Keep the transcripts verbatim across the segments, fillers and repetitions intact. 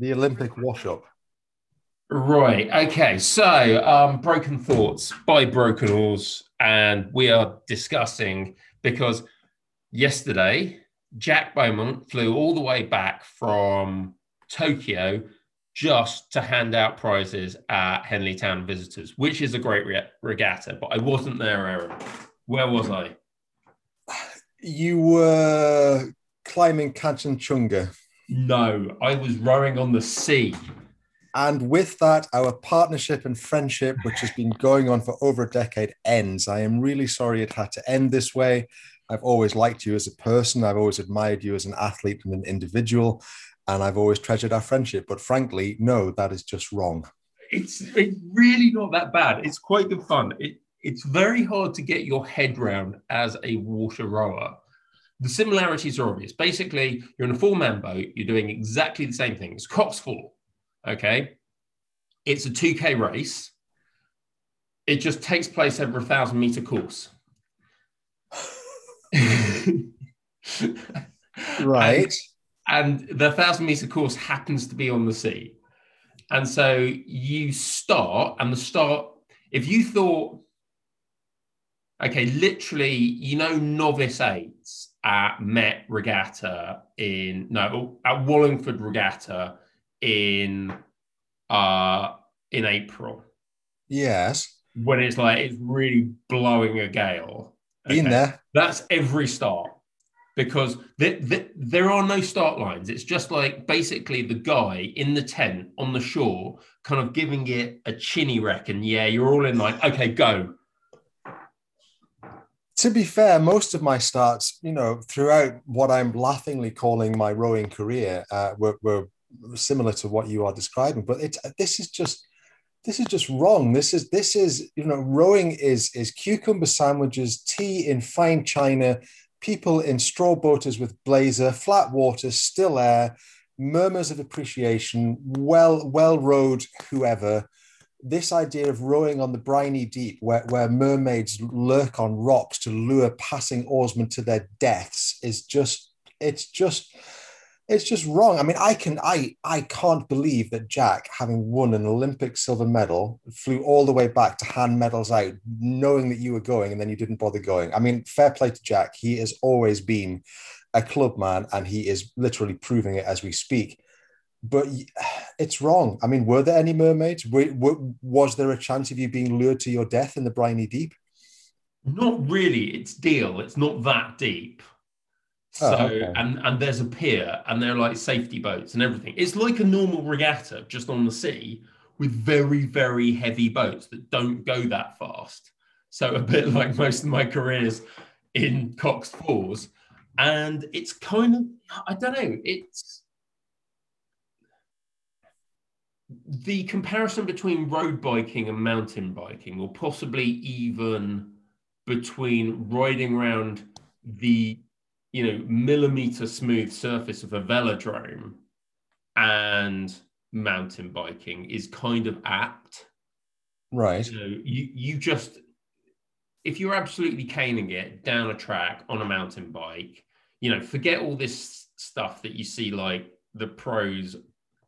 the Olympic wash-up. Right, okay, so um, Broken Thoughts by Broken Horse, and we are discussing, because yesterday Jack Beaumont flew all the way back from Tokyo just to hand out prizes at Henley Town Visitors, which is a great re- regatta, but I wasn't there, Aaron. Where was I? You were climbing Kanchenjunga. No, I was rowing on the sea. And with that, our partnership and friendship, which has been going on for over a decade, ends. I am really sorry it had to end this way. I've always liked you as a person. I've always admired you as an athlete and an individual. And I've always treasured our friendship. But frankly, no, that is just wrong. It's it's really not that bad. It's quite good fun. It, it's very hard to get your head round as a water rower. The similarities are obvious. Basically, you're in a four-man boat. You're doing exactly the same thing. It's Cox Four. Okay, it's a two K race. It just takes place over a thousand meter course. Right. And, and the thousand meter course happens to be on the sea. And so you start, and the start, if you thought, okay, literally, you know, novice eights at Met Regatta in, no, at Wallingford Regatta, in uh in April. Yes. When it's like it's really blowing a gale. Okay. In there. That's every start. Because the, the, there are no start lines. It's just like basically the guy in the tent on the shore kind of giving it a chinny wreck, and yeah, you're all in like, okay, go. To be fair, most of my starts, you know, throughout what I'm laughingly calling my rowing career, uh, were, were similar to what you are describing, but it's this is just this is just wrong. This is this is you know, rowing is is cucumber sandwiches, tea in fine china, people in straw boaters with blazer, flat water, still air, murmurs of appreciation, well well rowed, whoever. This idea of rowing on the briny deep, where, where mermaids lurk on rocks to lure passing oarsmen to their deaths, is just it's just. It's just wrong. I mean, I can, I, I can't believe that Jack, having won an Olympic silver medal, flew all the way back to hand medals out, knowing that you were going, and then you didn't bother going. I mean, fair play to Jack. He has always been a club man, and he is literally proving it as we speak. But it's wrong. I mean, were there any mermaids? Was there a chance of you being lured to your death in the briny deep? Not really. It's deal. It's not that deep. So, oh, okay. and, and there's a pier, and they're like safety boats and everything. It's like a normal regatta, just on the sea, with very, very heavy boats that don't go that fast. So a bit like most of my careers in Cox Fours. And it's kind of, I don't know, it's... The comparison between road biking and mountain biking, or possibly even between riding around the... you know, millimeter smooth surface of a velodrome and mountain biking is kind of apt. Right. So you, you just, if you're absolutely caning it down a track on a mountain bike, you know, forget all this stuff that you see like the pros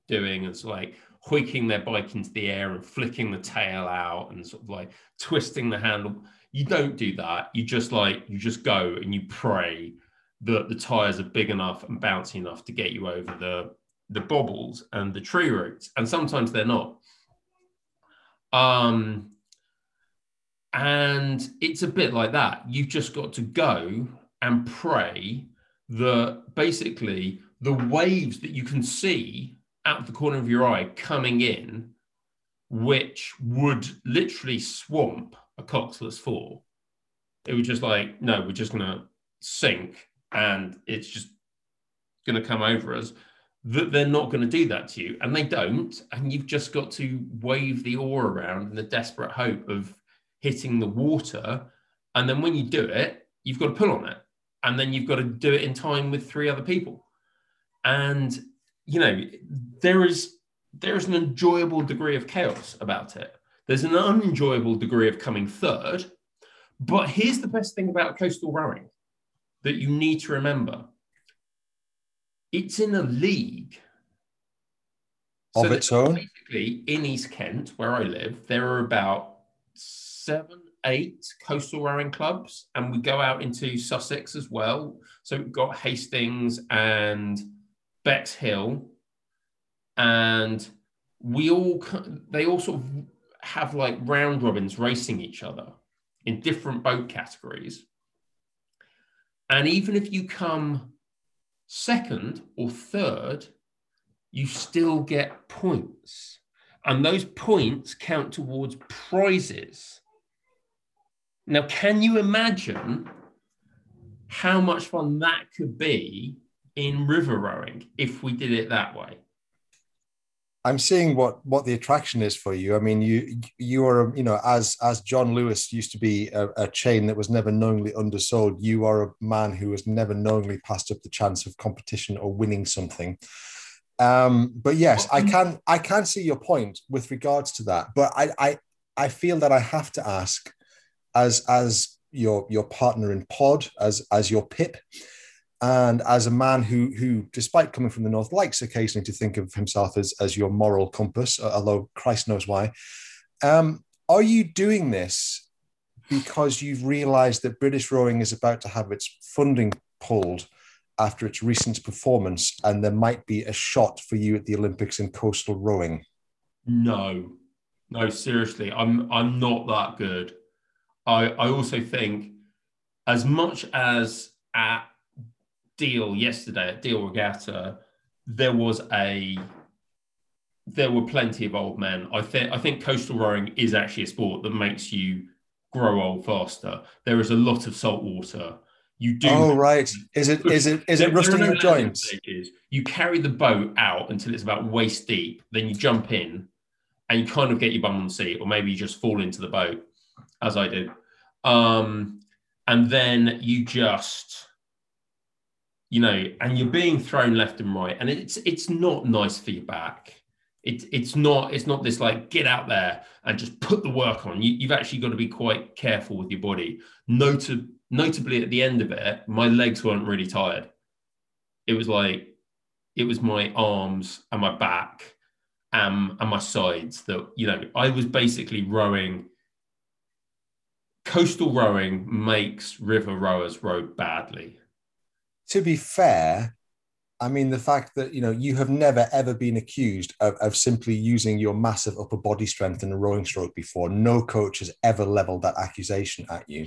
doing. It's like hoiking their bike into the air and flicking the tail out and sort of like twisting the handle. You don't do that. You just like, you just go and you pray that the tyres are big enough and bouncy enough to get you over the, the bobbles and the tree roots. And sometimes they're not. Um, and it's a bit like that. You've just got to go and pray that basically the waves that you can see out of the corner of your eye coming in, which would literally swamp a coxless four. It was just like, no, we're just going to sink, and it's just going to come over us, that they're not going to do that to you. And they don't. And you've just got to wave the oar around in the desperate hope of hitting the water. And then when you do it, you've got to pull on it. And then you've got to do it in time with three other people. And, you know, there is there is an enjoyable degree of chaos about it. There's an unenjoyable degree of coming third. But here's the best thing about coastal rowing that you need to remember. It's in a league. of so its own? Basically, in East Kent, where I live, there are about seven, eight coastal rowing clubs, and we go out into Sussex as well. So we've got Hastings and Bexhill, and we all they all sort of have like round robins racing each other in different boat categories. And even if you come second or third, you still get points, and those points count towards prizes. Now, can you imagine how much fun that could be in river rowing if we did it that way? I'm seeing what what the attraction is for you. I mean, you you are, you know, as as John Lewis used to be a, a chain that was never knowingly undersold, you are a man who has never knowingly passed up the chance of competition or winning something. Um, but yes, I can I can see your point with regards to that. But I I, I feel that I have to ask, as as your your partner in pod, as as your pip, and as a man who, who, despite coming from the North, likes occasionally to think of himself as, as your moral compass, although Christ knows why, um, are you doing this because you've realised that British rowing is about to have its funding pulled after its recent performance, and there might be a shot for you at the Olympics in coastal rowing? No, no, seriously, I'm I'm not that good. I, I also think, as much as at Deal yesterday at Deal Regatta, there was a there were plenty of old men. I think I think coastal rowing is actually a sport that makes you grow old faster. There is a lot of salt water. You do. Oh right, is it is it is there, it rusting your joints? Stages. You carry the boat out until it's about waist deep, then you jump in, and you kind of get your bum on the seat, or maybe you just fall into the boat, as I did, um, and then you just. You know, and you're being thrown left and right, and it's it's not nice for your back. It's it's not it's not this like get out there and just put the work on. You, you've actually got to be quite careful with your body. Nota- notably, at the end of it, my legs weren't really tired. It was like it was my arms and my back, um, and my sides that, you know, I was basically rowing. Coastal rowing makes river rowers row badly. To be fair, I mean, the fact that, you know, you have never, ever been accused of, of simply using your massive upper body strength in a rowing stroke before. No coach has ever leveled that accusation at you.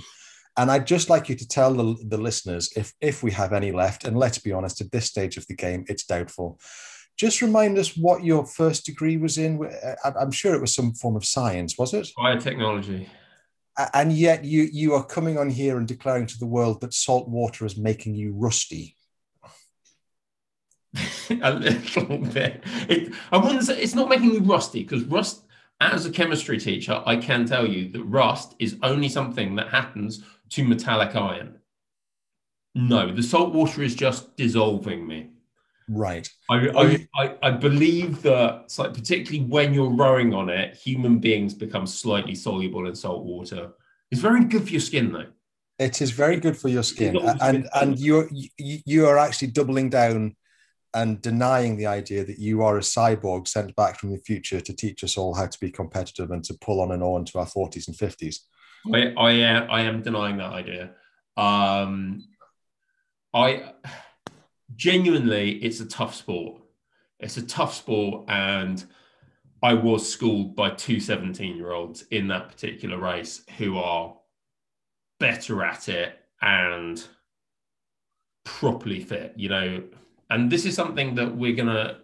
And I'd just like you to tell the, the listeners, if, if we have any left, and let's be honest, at this stage of the game, it's doubtful. Just remind us what your first degree was in. I'm sure it was some form of science, was it? Biotechnology. And yet you you are coming on here and declaring to the world that salt water is making you rusty. A little bit. It, I wouldn't say it's not making me rusty, because rust, as a chemistry teacher, I can tell you that rust is only something that happens to metallic iron. No, the salt water is just dissolving me. Right. I I, I, I believe that it's like, particularly when you're rowing on it, human beings become slightly soluble in salt water. It's very good for your skin, though. It is very good for your skin, and and, and you're you, you are actually doubling down and denying the idea that you are a cyborg sent back from the future to teach us all how to be competitive and to pull on and on to our forties and fifties. I I am, I am denying that idea. Um, I. Genuinely, it's a tough sport. It's a tough sport, and I was schooled by two seventeen-year-olds in that particular race who are better at it and properly fit, you know. And this is something that we're going to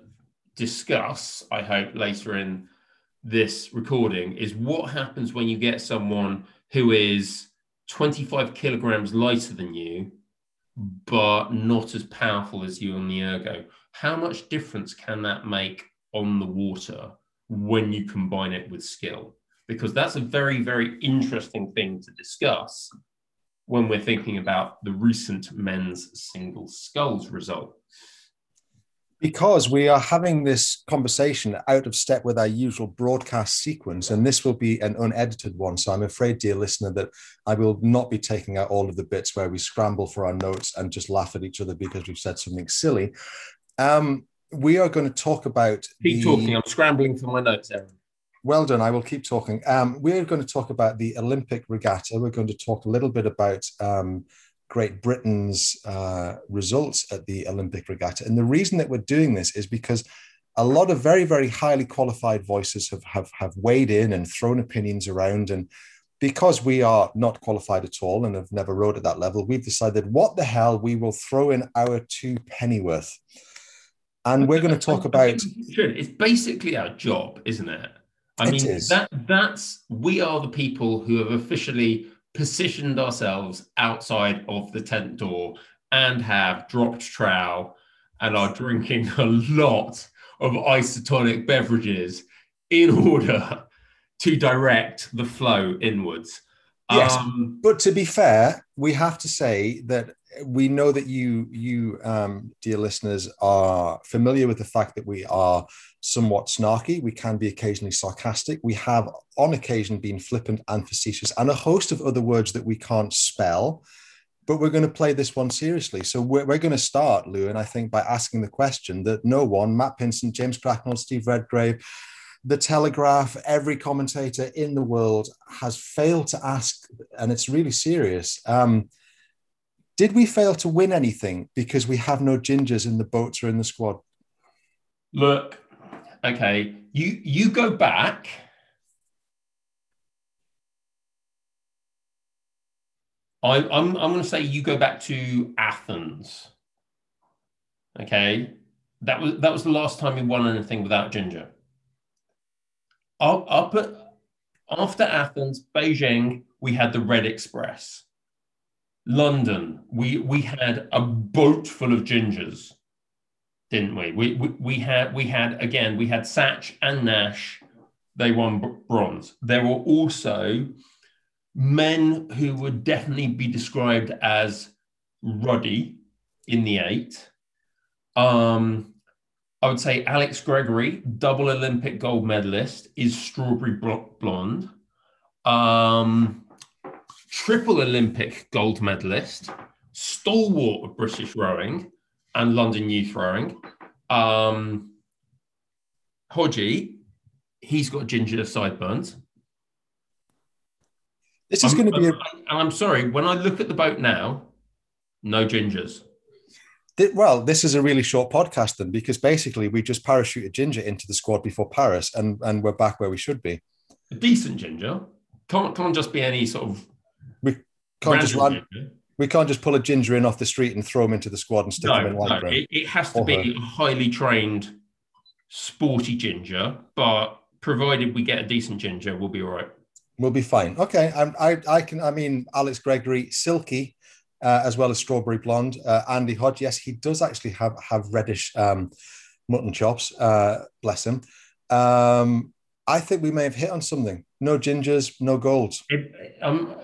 discuss, I hope, later in this recording, is what happens when you get someone who is twenty-five kilograms lighter than you but not as powerful as you on the ergo. How much difference can that make on the water when you combine it with skill? Because that's a very, very interesting thing to discuss when we're thinking about the recent men's single sculls result. Because we are having this conversation out of step with our usual broadcast sequence, and this will be an unedited one. So I'm afraid, dear listener, that I will not be taking out all of the bits where we scramble for our notes and just laugh at each other because we've said something silly. Um, we are going to talk about... Keep the... talking. I'm scrambling for my notes, Aaron. Well done. I will keep talking. Um, we're going to talk about the Olympic regatta. We're going to talk a little bit about um, Great Britain's uh, results at the Olympic regatta. And the reason that we're doing this is because a lot of very, very highly qualified voices have, have, have weighed in and thrown opinions around. And because we are not qualified at all and have never rowed at that level, we've decided, what the hell, we will throw in our two penny worth. And we're going to talk about... It's basically our job, isn't it? I mean, that that's we are the people who have officially positioned ourselves outside of the tent door and have dropped trowel and are drinking a lot of isotonic beverages in order to direct the flow inwards. Yes, um, but to be fair, we have to say that we know that you, you um, dear listeners, are familiar with the fact that we are somewhat snarky. We can be occasionally sarcastic. We have, on occasion, been flippant and facetious, and a host of other words that we can't spell. But we're going to play this one seriously. So we're, we're going to start, Lou, and I think by asking the question that no one, Matt Pinsent, James Cracknell, Steve Redgrave, The Telegraph, every commentator in the world has failed to ask, and it's really serious. Um, did we fail to win anything because we have no gingers in the boats or in the squad? Look, okay, you you go back. I, I'm I'm going to say you go back to Athens. Okay, that was that was the last time we won anything without ginger. Up, up at, after Athens, Beijing, we had the Red Express. London, we we had a boat full of gingers, didn't we? We we, we had we had again we had Satch and Nash. They won bronze. There were also men who would definitely be described as ruddy in the eight. Um, I would say Alex Gregory, double Olympic gold medalist, is strawberry blonde. Um, triple Olympic gold medalist, stalwart of British rowing and London youth rowing. Um, Hodgie, he's got ginger sideburns. This is I'm, going to be a... And I'm sorry, when I look at the boat now, no gingers. Well, this is a really short podcast then, because basically we just parachuted ginger into the squad before Paris, and, and we're back where we should be. A decent ginger. Can't, can't just be any sort of... We can't, just land, we can't just pull a ginger in off the street and throw him into the squad and stick no, him in like no, it, it has to or be her. A highly trained, sporty ginger, but provided we get a decent ginger, we'll be all right. We'll be fine. Okay, I, I, I can. I mean, Alex Gregory, silky, uh, as well as strawberry blonde. Uh, Andy Hodge, yes, he does actually have have reddish um, mutton chops. Uh, bless him. Um, I think we may have hit on something. No gingers, no golds. Um,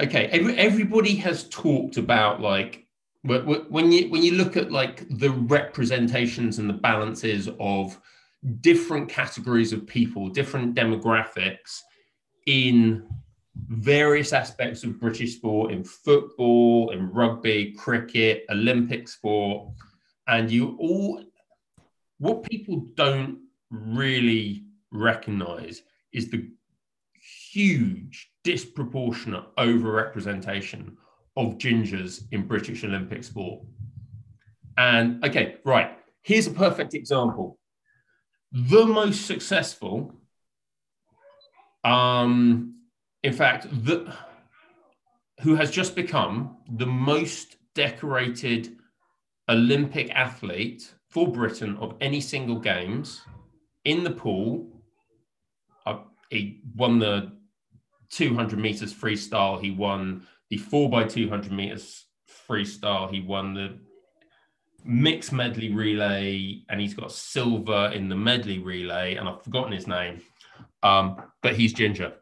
okay, Every, everybody has talked about like when you when you look at like the representations and the balances of different categories of people, different demographics, in various aspects of British sport, in football, in rugby, cricket, Olympic sport. And you all, what people don't really recognise is the huge disproportionate overrepresentation of gingers in British Olympic sport. And okay, right, here's a perfect example. The most successful Um, in fact, the, who has just become the most decorated Olympic athlete for Britain of any single games in the pool. Uh, he won the two hundred meters freestyle. He won the four by two hundred meters freestyle. He won the mixed medley relay, and he's got silver in the medley relay. And I've forgotten his name. Um, but he's ginger.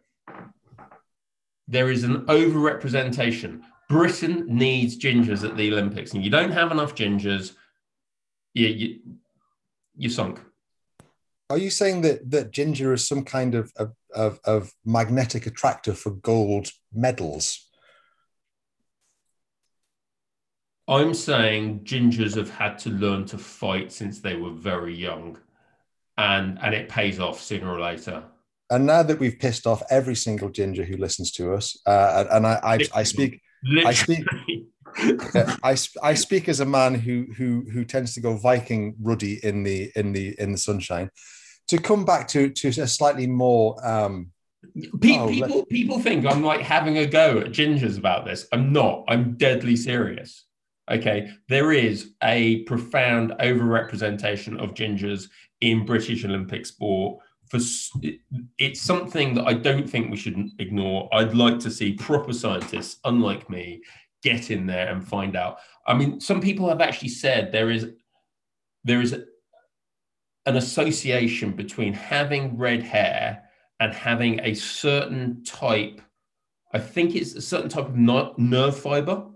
There is an overrepresentation. Britain needs gingers at the Olympics, and you don't have enough gingers, you, you, you're sunk. Are you saying that, that ginger is some kind of, of, of magnetic attractor for gold medals? I'm saying gingers have had to learn to fight since they were very young, and and it pays off sooner or later. And now that we've pissed off every single ginger who listens to us, uh, and I, I, I speak, Literally. I speak, I, I speak as a man who who who tends to go Viking ruddy in the in the in the sunshine. To come back to to a slightly more. Um, Pe- oh, people let- people think I'm like having a go at gingers about this. I'm not. I'm deadly serious. Okay, there is a profound overrepresentation of gingers in British Olympic sport. For it's something that I don't think we should ignore. I'd like to see proper scientists, unlike me, get in there and find out. I mean, some people have actually said there is there is an association between having red hair and having a certain type. I think it's a certain type of nerve fiber.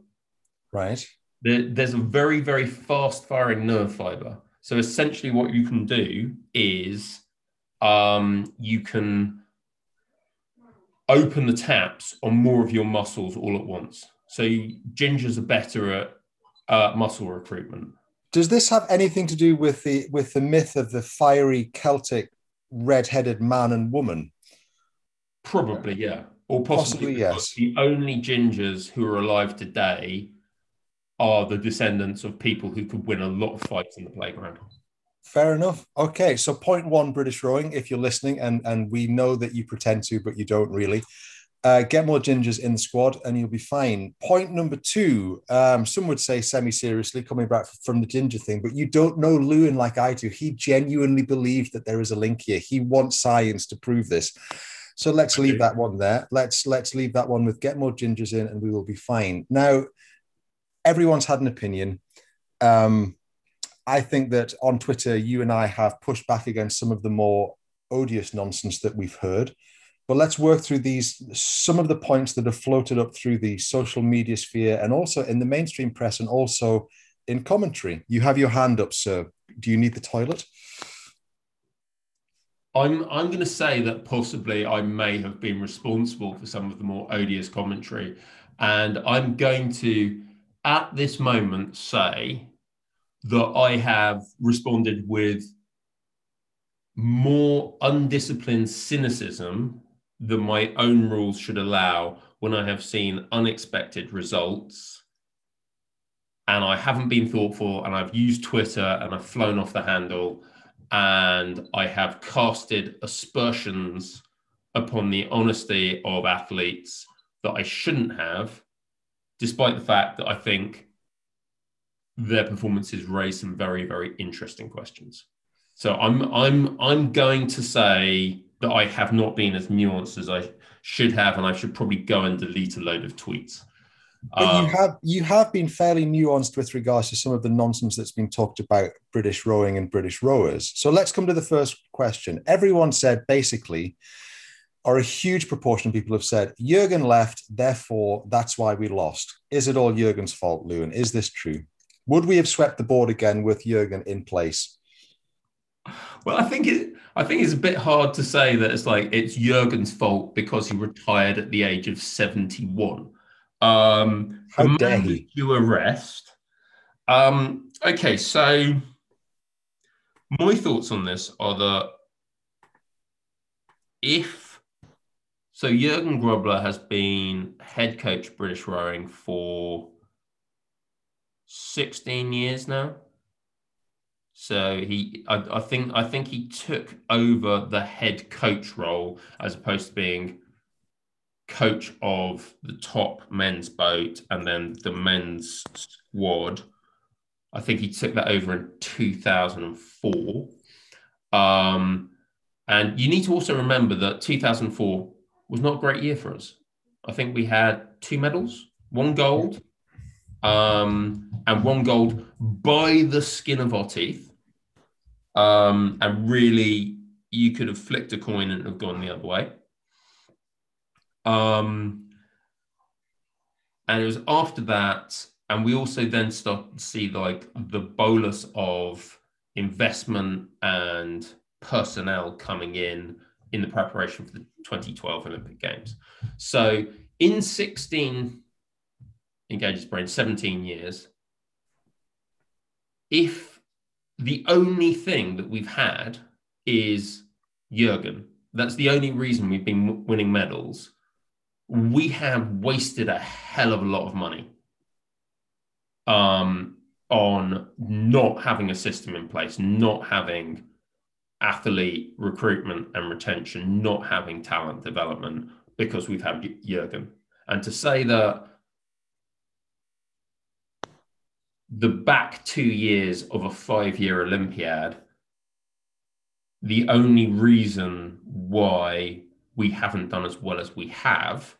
Right. There's a very, very fast-firing nerve fiber. So essentially what you can do is um, you can open the taps on more of your muscles all at once. So gingers are better at uh, muscle recruitment. Does this have anything to do with the with the myth of the fiery Celtic red-headed man and woman? Probably, yeah. Or possibly, possibly yes. The only gingers who are alive today are the descendants of people who could win a lot of fights in the playground. Fair enough. Okay, so point one, British Rowing, if you're listening, and, and we know that you pretend to, but you don't really, uh, get more gingers in the squad and you'll be fine. Point number two, um, some would say semi-seriously, coming back from the ginger thing, but you don't know Lewin like I do. He genuinely believed that there is a link here. He wants science to prove this. So let's leave that one there. Let's, let's leave that one with get more gingers in and we will be fine. Now, everyone's had an opinion. Um, I think that on Twitter, you and I have pushed back against some of the more odious nonsense that we've heard. But let's work through these, some of the points that have floated up through the social media sphere and also in the mainstream press and also in commentary. You have your hand up, sir. Do you need the toilet? I'm, I'm going to say that possibly I may have been responsible for some of the more odious commentary. And I'm going to... at this moment say that I have responded with more undisciplined cynicism than my own rules should allow when I have seen unexpected results and I haven't been thoughtful and I've used Twitter and I've flown off the handle and I have casted aspersions upon the honesty of athletes that I shouldn't have, despite the fact that I think their performances raise some very, very interesting questions. So I'm I'm I'm going to say that I have not been as nuanced as I should have, and I should probably go and delete a load of tweets. But um, you have you have been fairly nuanced with regards to some of the nonsense that's been talked about British rowing and British rowers. So let's come to the first question. Everyone said basically, or a huge proportion of people have said, Jürgen left, therefore that's why we lost. Is it all Jürgen's fault, Lewin? Is this true? Would we have swept the board again with Jürgen in place? Well, I think it, I think it's a bit hard to say that it's like it's Jürgen's fault because he retired at the age of seventy-one. Um, How dare he? You arrest. Um, okay, so my thoughts on this are that if So Jürgen Grobler has been head coach of British Rowing for sixteen years now. So he, I, I think, I think he took over the head coach role as opposed to being coach of the top men's boat and then the men's squad. I think he took that over in two thousand four. Um, and you need to also remember that two thousand four was not a great year for us. I think we had two medals, one gold, um, and one gold by the skin of our teeth. Um, and really, you could have flicked a coin and have gone the other way. Um, and it was after that, and we also then started to see like the bolus of investment and personnel coming in in the preparation for the twenty twelve Olympic Games. So in sixteen, engages brain, seventeen years, if the only thing that we've had is Jürgen, that's the only reason we've been w- winning medals, we have wasted a hell of a lot of money um, on not having a system in place, not having athlete recruitment and retention, not having talent development, because we've had Jürgen. And to say that the back two years of a five-year Olympiad, the only reason why we haven't done as well as we have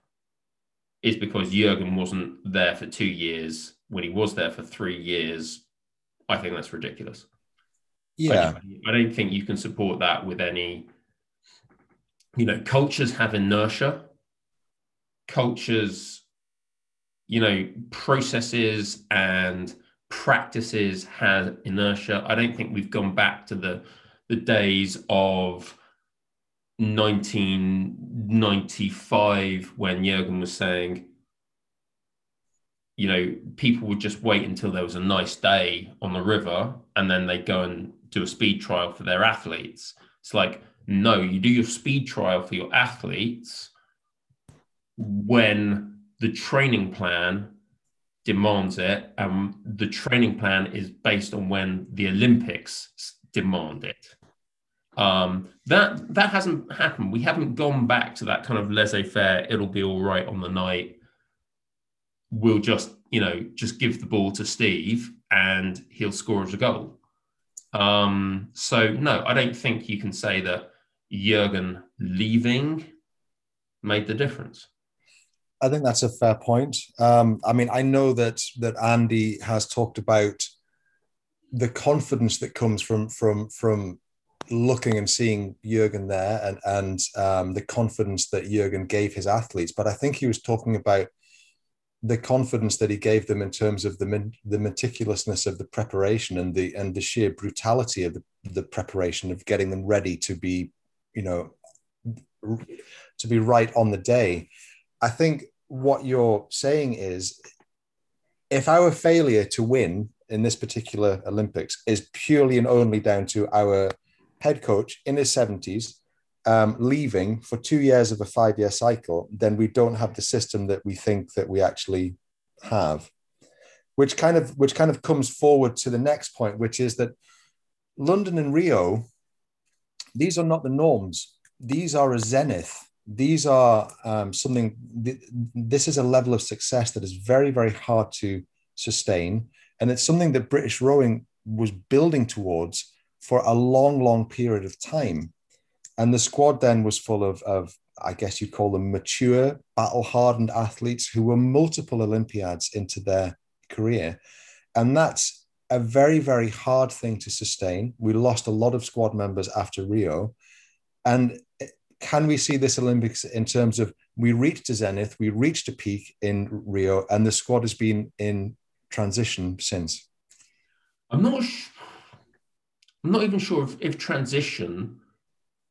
is because Jürgen wasn't there for two years when he was there for three years, I think that's ridiculous. Yeah. I don't think you can support that with any, you know, cultures have inertia. Cultures, you know, processes and practices have inertia. I don't think we've gone back to the the days of nineteen ninety-five when Jürgen was saying, you know, people would just wait until there was a nice day on the river and then they go and do a speed trial for their athletes. It's like, no, you do your speed trial for your athletes when the training plan demands it, and the training plan is based on when the Olympics demand it. Um, that that hasn't happened. We haven't gone back to that kind of laissez-faire, it'll be all right on the night. We'll just, you know, just give the ball to Steve and he'll score as a goal. Um, so, no, I don't think you can say that Jürgen leaving made the difference. I think that's a fair point. Um, I mean, I know that that Andy has talked about the confidence that comes from from from looking and seeing Jürgen there, and and um, the confidence that Jürgen gave his athletes. But I think he was talking about the confidence that he gave them in terms of the the meticulousness of the preparation and the and the sheer brutality of the, the preparation of getting them ready to be, you know, to be right on the day. I think what you're saying is, if our failure to win in this particular Olympics is purely and only down to our head coach in his seventies um, leaving for two years of a five-year cycle, then we don't have the system that we think that we actually have, which kind of which kind of comes forward to the next point, which is that London and Rio, these are not the norms. These are a zenith. These are um, something, th- this is a level of success that is very, very hard to sustain. And it's something that British rowing was building towards for a long, long period of time. And the squad then was full of, of I guess you'd call them mature, battle-hardened athletes who were multiple Olympiads into their career. And that's a very, very hard thing to sustain. We lost a lot of squad members after Rio. And can we see this Olympics in terms of, we reached a zenith, we reached a peak in Rio, and the squad has been in transition since? I'm not sh- I'm not even sure if, if transition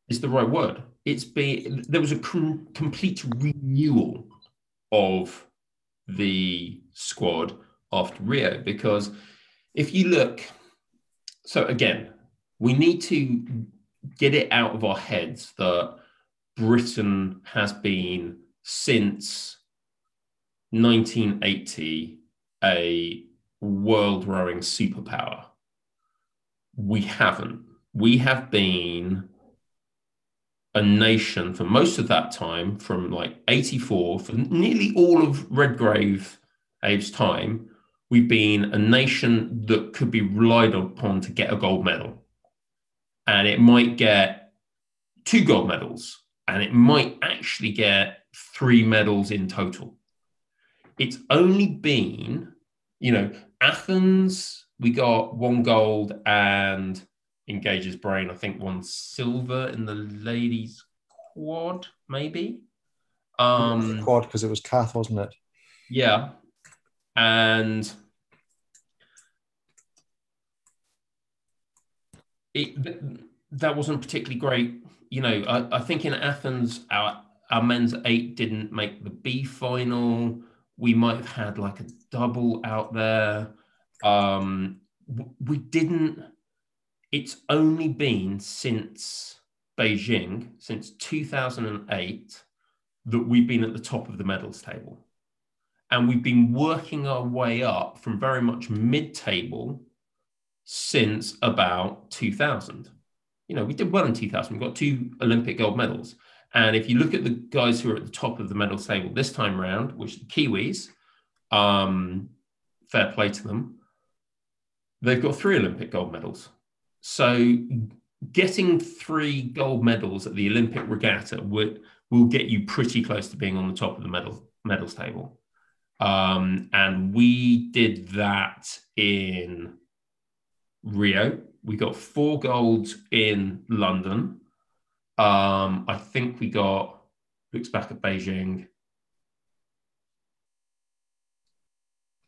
is the right word. It's been, there was a com- complete renewal of the squad after Rio, because if you look, so again, we need to get it out of our heads that Britain has been, since nineteen eighty, a world rowing superpower. We haven't. We have been a nation for most of that time, from like eighty-four, for nearly all of Redgrave's time, we've been a nation that could be relied upon to get a gold medal. And it might get two gold medals, and it might actually get three medals in total. It's only been, you know, Athens, we got one gold and engages brain, I think one silver in the ladies' quad, maybe. Um, quad, because it was Kath, wasn't it? Yeah. And it, that wasn't particularly great. You know, I, I think in Athens, our, our men's eight didn't make the B final. We might have had like a double out there. Um, we didn't, it's only been since Beijing, since two thousand eight, that we've been at the top of the medals table. And we've been working our way up from very much mid-table since about two thousand. You know, we did well in two thousand. We got two Olympic gold medals. And if you look at the guys who are at the top of the medals table this time round, which are the Kiwis, um, fair play to them, they've got three Olympic gold medals. So getting three gold medals at the Olympic regatta would, will get you pretty close to being on the top of the medal, medals table. Um, and we did that in Rio. We got four golds in London. Um, I think we got, looks back at Beijing.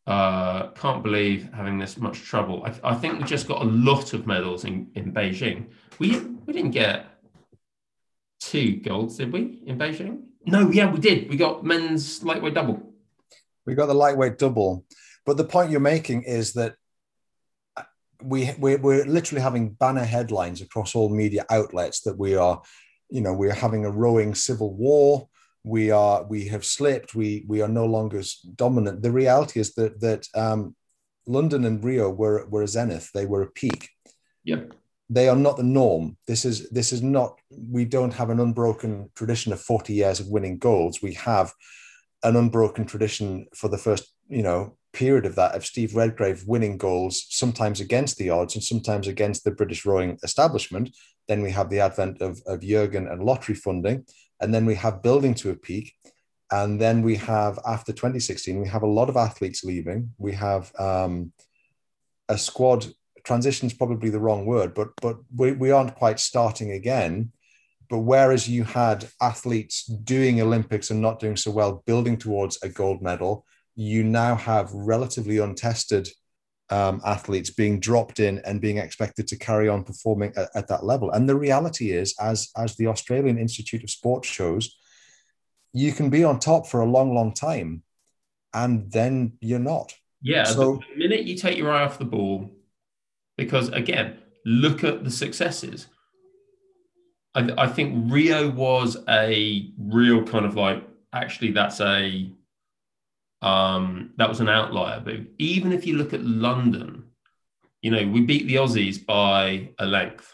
Uh, can't believe having this much trouble. I, I think we just got a lot of medals in, in Beijing. We, we didn't get two golds, did we, in Beijing? No, yeah, we did. We got men's lightweight double. We got the lightweight double. But the point you're making is that we, we, we're literally having banner headlines across all media outlets that we are, you know, we're having a rowing civil war. We are, we have slipped. We, we are no longer dominant. The reality is that, that um, London and Rio were, were a zenith. They were a peak. Yep. They are not the norm. This is, this is not, we don't have an unbroken tradition of forty years of winning golds. We have an unbroken tradition for the first, you know, period of that, of Steve Redgrave winning golds, sometimes against the odds and sometimes against the British rowing establishment. Then we have the advent of, of Jürgen and lottery funding. And then we have building to a peak. And then we have, after twenty sixteen, we have a lot of athletes leaving. We have um, a squad, transition's probably the wrong word, but, but we, we aren't quite starting again. But whereas you had athletes doing Olympics and not doing so well, building towards a gold medal, you now have relatively untested um, athletes being dropped in and being expected to carry on performing at, at that level. And the reality is, as, as the Australian Institute of Sport shows, you can be on top for a long, long time, and then you're not. Yeah, so, the minute you take your eye off the ball, because again, look at the successes. I, th- I think Rio was a real kind of like, actually that's a, um, that was an outlier. But even if you look at London, you know, we beat the Aussies by a length.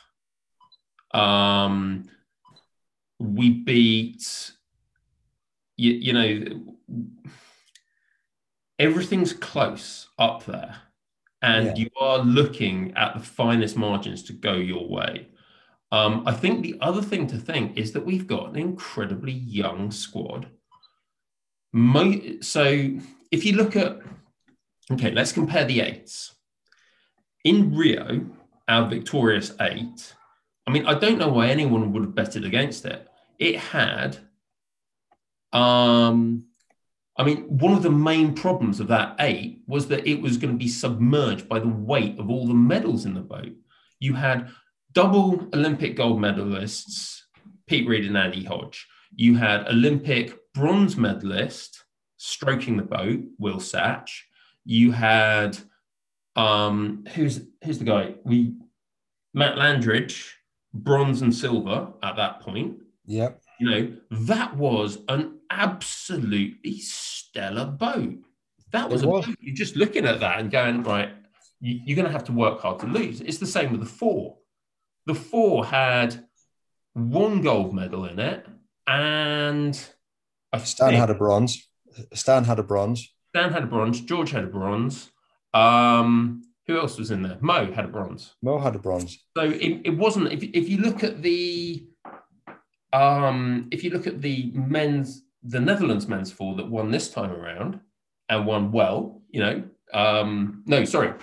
Um, we beat, you, you know, everything's close up there. And yeah. You are looking at the finest margins to go your way. Um, I think the other thing to think is that we've got an incredibly young squad. Mo- so if you look at, okay, let's compare the eights. In Rio, our victorious eight, I mean, I don't know why anyone would have betted against it. It had, um, I mean, one of the main problems of that eight was that it was going to be submerged by the weight of all the medals in the boat. You had double Olympic gold medalists, Pete Reed and Andy Hodge. You had Olympic bronze medalist stroking the boat, Will Satch. You had, um, who's who's the guy? We Matt Langridge, bronze and silver at that point. Yep. You know, that was an absolutely stellar boat. That was, was. a boat. You're just looking at that and going, right, you, you're going to have to work hard to lose. It's the same with the four. The four had one gold medal in it, and I Stan had a bronze. Stan had a bronze. Stan had a bronze. George had a bronze. Um, who else was in there? Mo had a bronze. Mo had a bronze. So it, it wasn't. If, if you look at the, um, if you look at the men's, the Netherlands men's four that won this time around and won well, you know, um, no, sorry.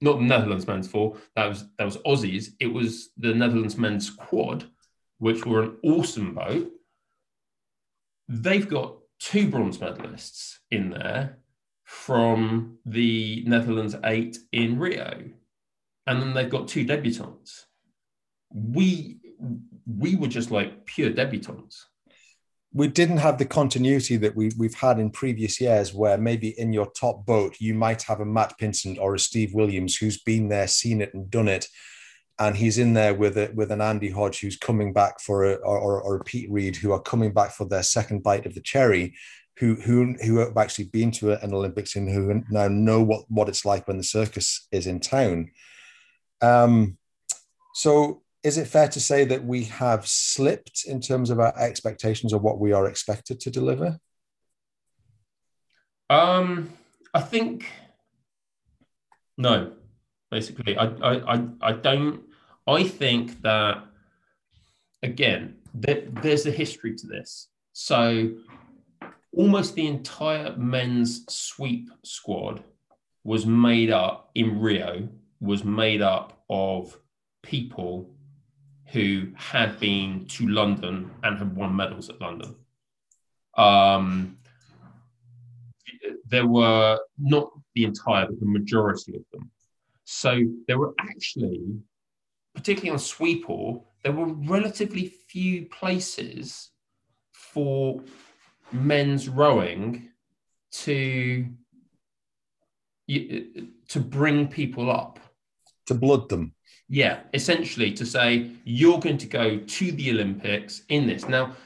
Not the Netherlands men's four, that was that was Aussies. It was the Netherlands men's quad, which were an awesome boat. They've got two bronze medalists in there from the Netherlands eight in Rio. And then they've got two debutants. We we were just like pure debutants. we didn't have the continuity that we, we've had in previous years, where maybe in your top boat, you might have a Matt Pinsent or a Steve Williams who's been there, seen it and done it. And he's in there with a, with an Andy Hodge who's coming back for a, or, or a Pete Reed who are coming back for their second bite of the cherry, who who who have actually been to an Olympics and who now know what, what it's like when the circus is in town. Um, so is it fair to say that we have slipped in terms of our expectations of what we are expected to deliver? Um, I think no. Basically, I, I, I don't, I think that, again, there, there's a history to this. So almost the entire men's sweep squad was made up in Rio, was made up of people who had been to London and had won medals at London. Um, there were not the entire, but the majority of them. So there were actually, particularly on Sweepall, there were relatively few places for men's rowing to, to bring people up. To blood them. Yeah, essentially to say, you're going to go to the Olympics in this. Now,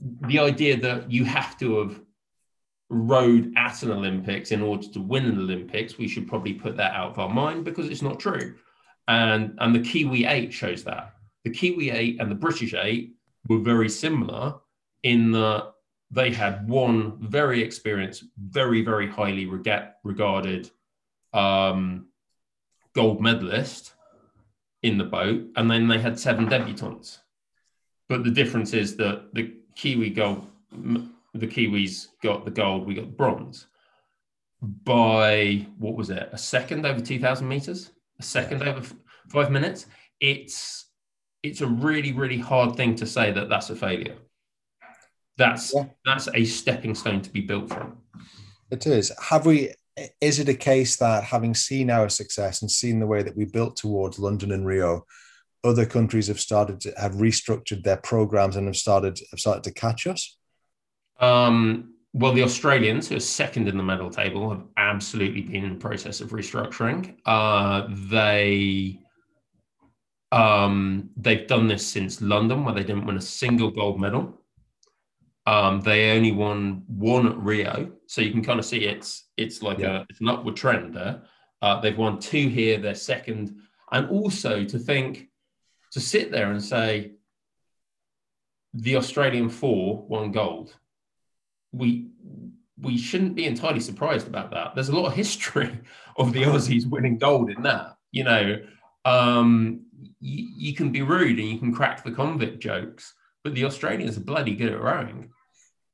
the idea that you have to have rowed at an Olympics in order to win an Olympics, we should probably put that out of our mind, because it's not true. And and the Kiwi eight shows that. The Kiwi eight and the British eight were very similar in that they had one very experienced, very, very highly reg- regarded um, gold medalist in the boat, and then they had seven debutantes. But the difference is that the Kiwi gold... The Kiwis got the gold, we got the bronze. By, what was it, a second over two thousand metres? A second over f- five minutes? It's it's a really, really hard thing to say that that's a failure. That's, yeah. that's a stepping stone to be built from. It is. Have we? Is it a case that, having seen our success and seen the way that we built towards London and Rio, other countries have started to, have restructured their programmes and have started have started to catch us? Um, well, the Australians, who are second in the medal table, have absolutely been in the process of restructuring. Uh, they, um, they've done this since London, where they didn't win a single gold medal. Um, they only won one at Rio. So you can kind of see it's it's like yeah. a, it's an upward trend there. Uh, they've won two here, they're second. And also to think, to sit there and say, the Australian four won gold. We we shouldn't be entirely surprised about that. There's a lot of history of the Aussies winning gold in that. You know, um, you, you can be rude and you can crack the convict jokes, but the Australians are bloody good at rowing.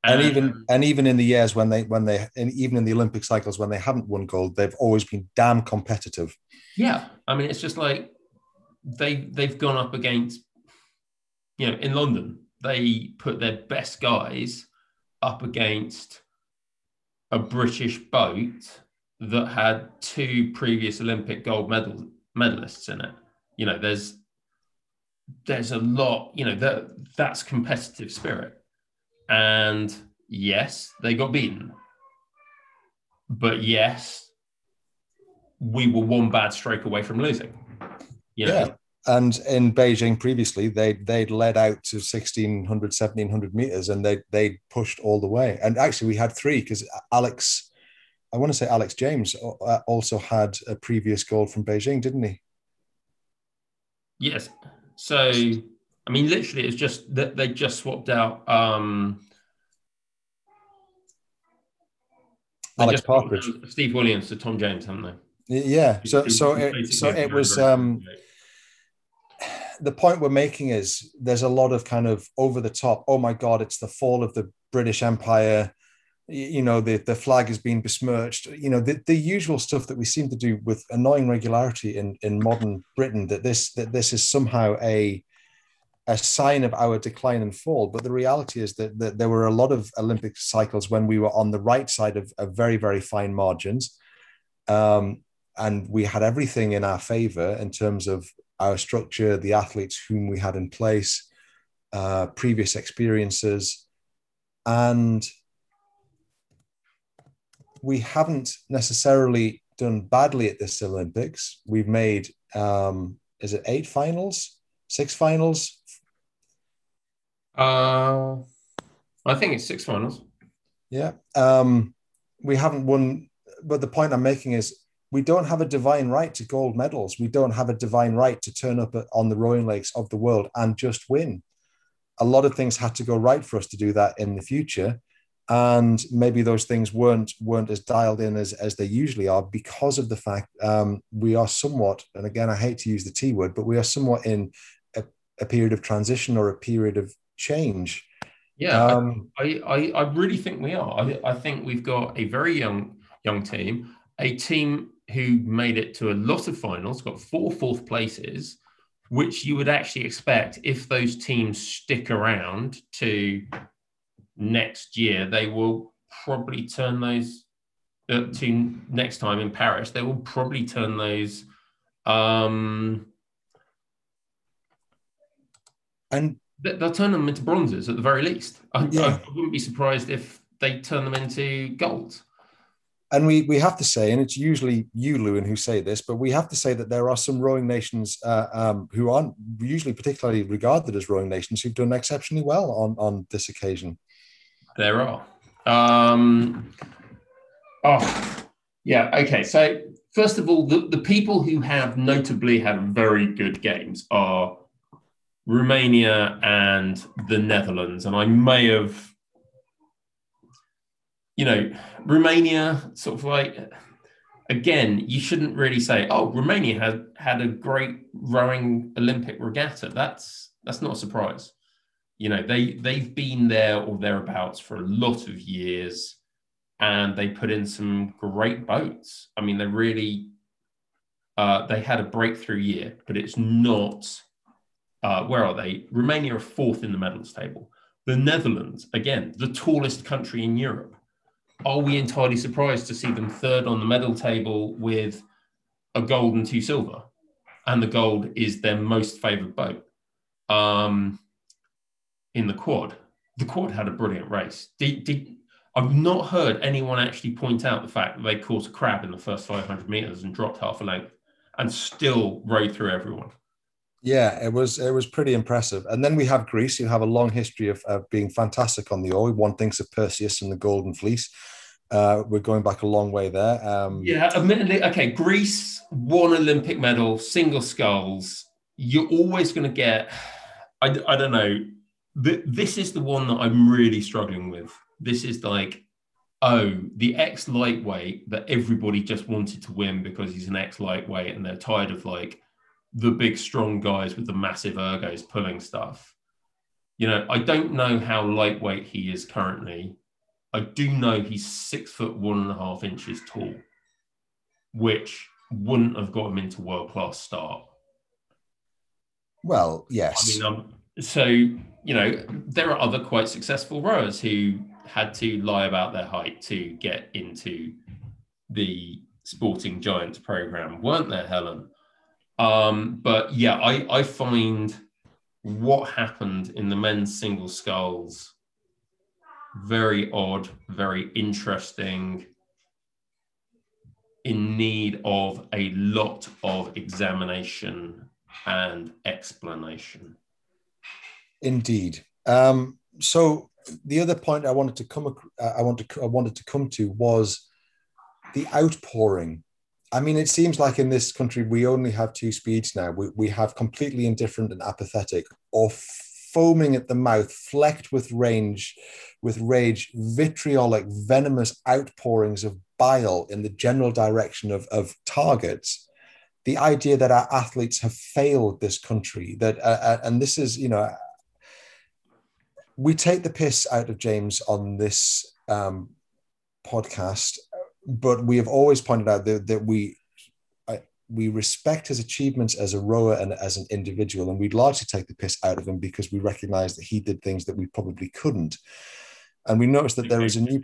And, and even and even in the years when they when they and even in the Olympic cycles when they haven't won gold, they've always been damn competitive. Yeah, I mean, it's just like they they've gone up against, you know, in London they put their best guys up against a British boat that had two previous Olympic gold medal, medalists in it. You know, there's there's a lot, you know, that that's competitive spirit. And yes, they got beaten. But yes, we were one bad stroke away from losing. You know? Yeah. And in Beijing previously, they, they'd led out to sixteen hundred, seventeen hundred metres and they they pushed all the way. And actually we had three, because Alex, I want to say Alex James also had a previous gold from Beijing, didn't he? Yes. So, I mean, literally it's just that they just swapped out. Um, Alex Partridge. Steve Williams to Tom James, haven't they? Yeah. So, so, it, so it was... Um, the point we're making is there's a lot of kind of over the top. Oh my God, it's the fall of the British Empire. You know, the, the flag has been besmirched, you know, the, the usual stuff that we seem to do with annoying regularity in, in modern Britain, that this, that this is somehow a, a sign of our decline and fall. But the reality is that, that there were a lot of Olympic cycles when we were on the right side of, of very, very fine margins. Um, and we had everything in our favor in terms of our structure, the athletes whom we had in place, uh, previous experiences, And we haven't necessarily done badly at this Olympics. We've made, um, is it eight finals? Six finals? Uh, I think it's six finals. Yeah. Um, we haven't won, but the point I'm making is we don't have a divine right to gold medals. We don't have a divine right to turn up on the rowing lakes of the world and just win. A lot of things had to go right for us to do that in the future. And maybe those things weren't weren't as dialed in as, as they usually are because of the fact um, we are somewhat, and again, I hate to use the T word, but we are somewhat in a, a period of transition or a period of change. Yeah, um, I, I, I really think we are. I, I think we've got a very young young team, a team who made it to a lot of finals, got four fourth places, which you would actually expect if those teams stick around to next year. They will probably turn those uh, to next time in Paris. They will probably turn those. Um, and they'll turn them into bronzes at the very least. I, yeah. I wouldn't be surprised if they turn them into gold. And we we have to say, and it's usually you, Lewin, who say this, but we have to say that there are some rowing nations uh, um, who aren't usually particularly regarded as rowing nations who've done exceptionally well on, on this occasion. There are. Um, oh, yeah. Okay. So first of all, the, the people who have notably had very good games are Romania and the Netherlands. And I may have, you know, Romania sort of like, again, you shouldn't really say, oh, Romania had, had a great rowing Olympic regatta. That's, that's not a surprise. You know, they, they've been there or thereabouts for a lot of years and they put in some great boats. I mean, they really, uh, they had a breakthrough year, but it's not, uh, where are they? Romania are fourth in the medals table. The Netherlands, again, the tallest country in Europe. Are we entirely surprised to see them third on the medal table with a gold and two silver? And the gold is their most favoured boat. Um, in the quad, the quad had a brilliant race. Did, did, I've not heard anyone actually point out the fact that they caught a crab in the first five hundred metres and dropped half a length and still rode through everyone. Yeah, it was it was pretty impressive. And then we have Greece, who have a long history of, of being fantastic on the oar. One thinks of Perseus and the Golden Fleece. Uh, we're going back a long way there. Um, yeah, admittedly, okay, Greece won Olympic medal, single sculls. You're always going to get, I, I don't know, th- this is the one that I'm really struggling with. This is like, oh, the ex-lightweight that everybody just wanted to win because he's an ex-lightweight and they're tired of like, the big strong guys with the massive ergos pulling stuff. You know, I don't know how lightweight he is currently. I do know he's six foot one and a half inches tall, which wouldn't have got him into world-class start. Well, yes. I mean, um, so, you know, there are other quite successful rowers who had to lie about their height to get into the Sporting Giants program, weren't there, Helen? Um, but yeah, I, I find what happened in the men's single sculls very odd, very interesting, in need of a lot of examination and explanation. Indeed. Um, so the other point I wanted to come, I wanted to, I wanted to come to was the outpouring. I mean, it seems like in this country, we only have two speeds now. We we have completely indifferent and apathetic, or foaming at the mouth, flecked with rage, with rage, vitriolic, venomous outpourings of bile in the general direction of, of targets. The idea that our athletes have failed this country, that uh, and this is, you know, we take the piss out of James on this um, podcast. But we have always pointed out that, that we we respect his achievements as a rower and as an individual, and we largely take the piss out of him because we recognise that he did things that we probably couldn't. And we noticed that there is a new,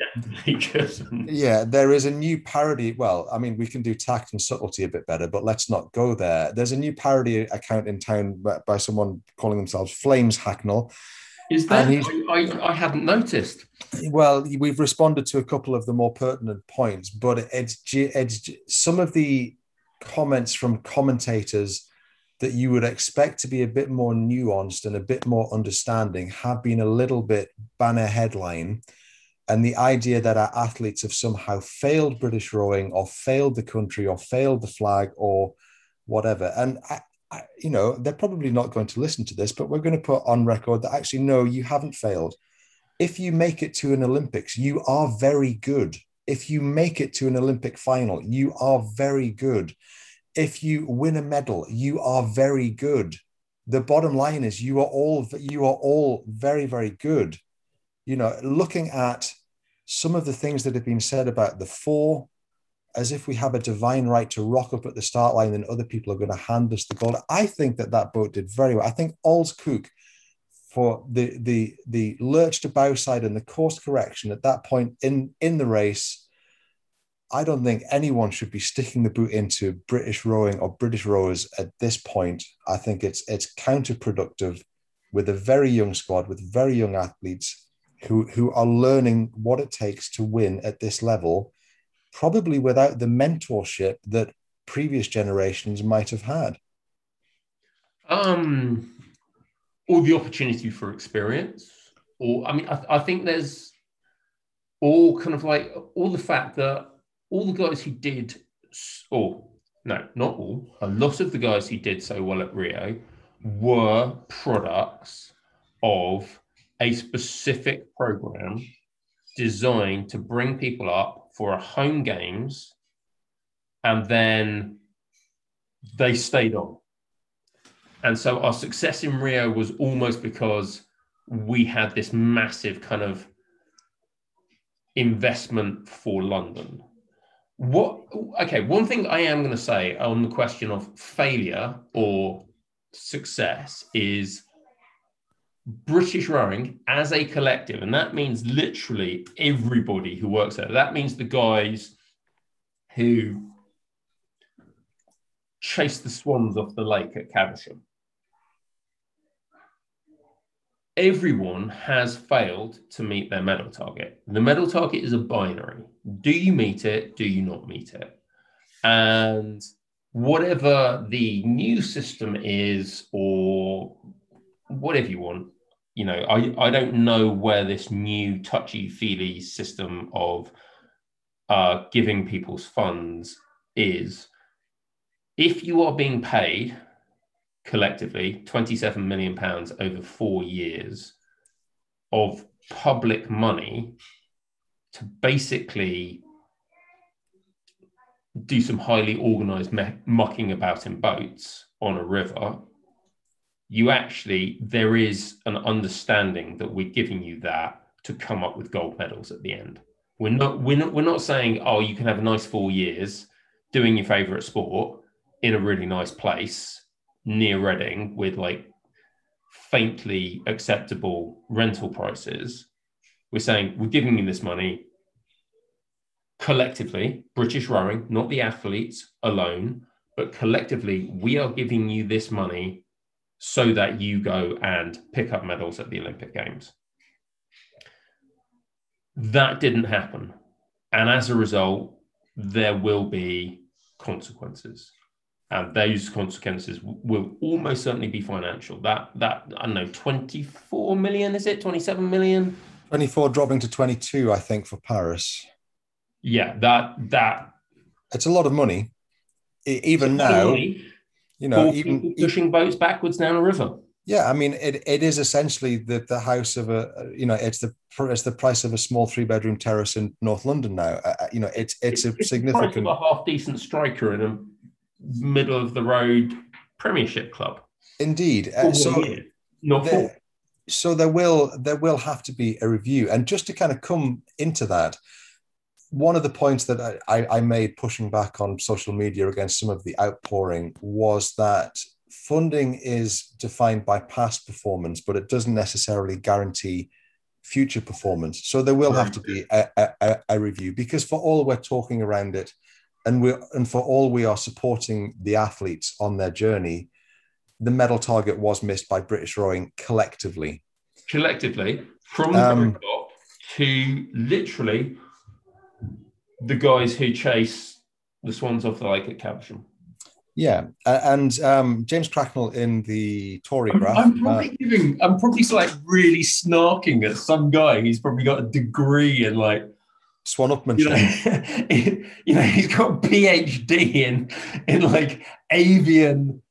yeah, there is a new parody. Well, I mean, we can do tact and subtlety a bit better, but let's not go there. There's a new parody account in town by, by someone calling themselves Flames Hacknell, Is that I, I hadn't noticed. Well, we've responded to a couple of the more pertinent points, but it's, it's some of the comments from commentators that you would expect to be a bit more nuanced and a bit more understanding have been a little bit banner headline. And the idea that our athletes have somehow failed British rowing or failed the country or failed the flag or whatever. And, I, I, you know, they're probably not going to listen to this, but we're going to put on record that actually, no, you haven't failed. If you make it to an Olympics, you are very good. If you make it to an Olympic final, you are very good. If you win a medal, you are very good. The bottom line is you are all you are all very, very good. You know, looking at some of the things that have been said about the four, as if we have a divine right to rock up at the start line and other people are going to hand us the gold. I think that that boat did very well. I think all's cook for the the the lurch to bow side and the course correction at that point in, in the race. I don't think anyone should be sticking the boot into British rowing or British rowers at this point. I think it's it's counterproductive with a very young squad, with very young athletes who, who are learning what it takes to win at this level, probably without the mentorship that previous generations might have had. Um, or the opportunity for experience. Or I mean, I, I think there's all kind of like, all the fact that all the guys who did, or no, not all, a lot of the guys who did so well at Rio were products of a specific program designed to bring people up for a home games, and then they stayed on. And so our success in Rio was almost because we had this massive kind of investment for London. What, okay, one thing I am going to say on the question of failure or success is British rowing as a collective, and that means literally everybody who works there. That means the guys who chase the swans off the lake at Caversham. Everyone has failed to meet their medal target. The medal target is a binary. Do you meet it? Do you not meet it? And whatever the new system is or whatever you want, you know, I, I don't know where this new touchy-feely system of uh, giving people's funds is. If you are being paid collectively twenty-seven million pounds over four years of public money to basically do some highly organised me- mucking about in boats on a river, you actually, there is an understanding that we're giving you that to come up with gold medals at the end. We're not, we're not, we're not saying, oh, you can have a nice four years doing your favourite sport in a really nice place near Reading with like faintly acceptable rental prices. We're saying we're giving you this money collectively, British rowing, not the athletes alone, but collectively we are giving you this money so that you go and pick up medals at the Olympic Games. That didn't happen. And as a result, there will be consequences. And those consequences will almost certainly be financial. That, that I don't know, twenty-four million, is it? twenty-seven million? twenty-four dropping to twenty-two, I think, for Paris. Yeah, that... that it's a lot of money. Even now, money, you know... even pushing boats backwards down a river. Yeah, I mean, it, it is essentially the, the house of a... You know, it's the it's the price of a small three-bedroom terrace in North London now. Uh, you know, it's, it's, it's a significant... It's the price of a half-decent striker in a... middle of the road Premiership club. Indeed. Uh, so, there, so there will there will have to be a review. And just to kind of come into that, one of the points that I, I made pushing back on social media against some of the outpouring was that funding is defined by past performance, but it doesn't necessarily guarantee future performance. So there will have to be a, a, a review, because for all we're talking around it, And we and for all we are supporting the athletes on their journey, the medal target was missed by British rowing collectively. collectively from the um, very top to literally the guys who chase the swans off the lake at Caversham. Yeah, uh, and um, James Cracknell in the Tory graph. I'm, I'm probably uh, giving, I'm probably like really snarking at some guy. He's probably got a degree in like swanupmanship. You know, you know, he's got a PhD in in like avian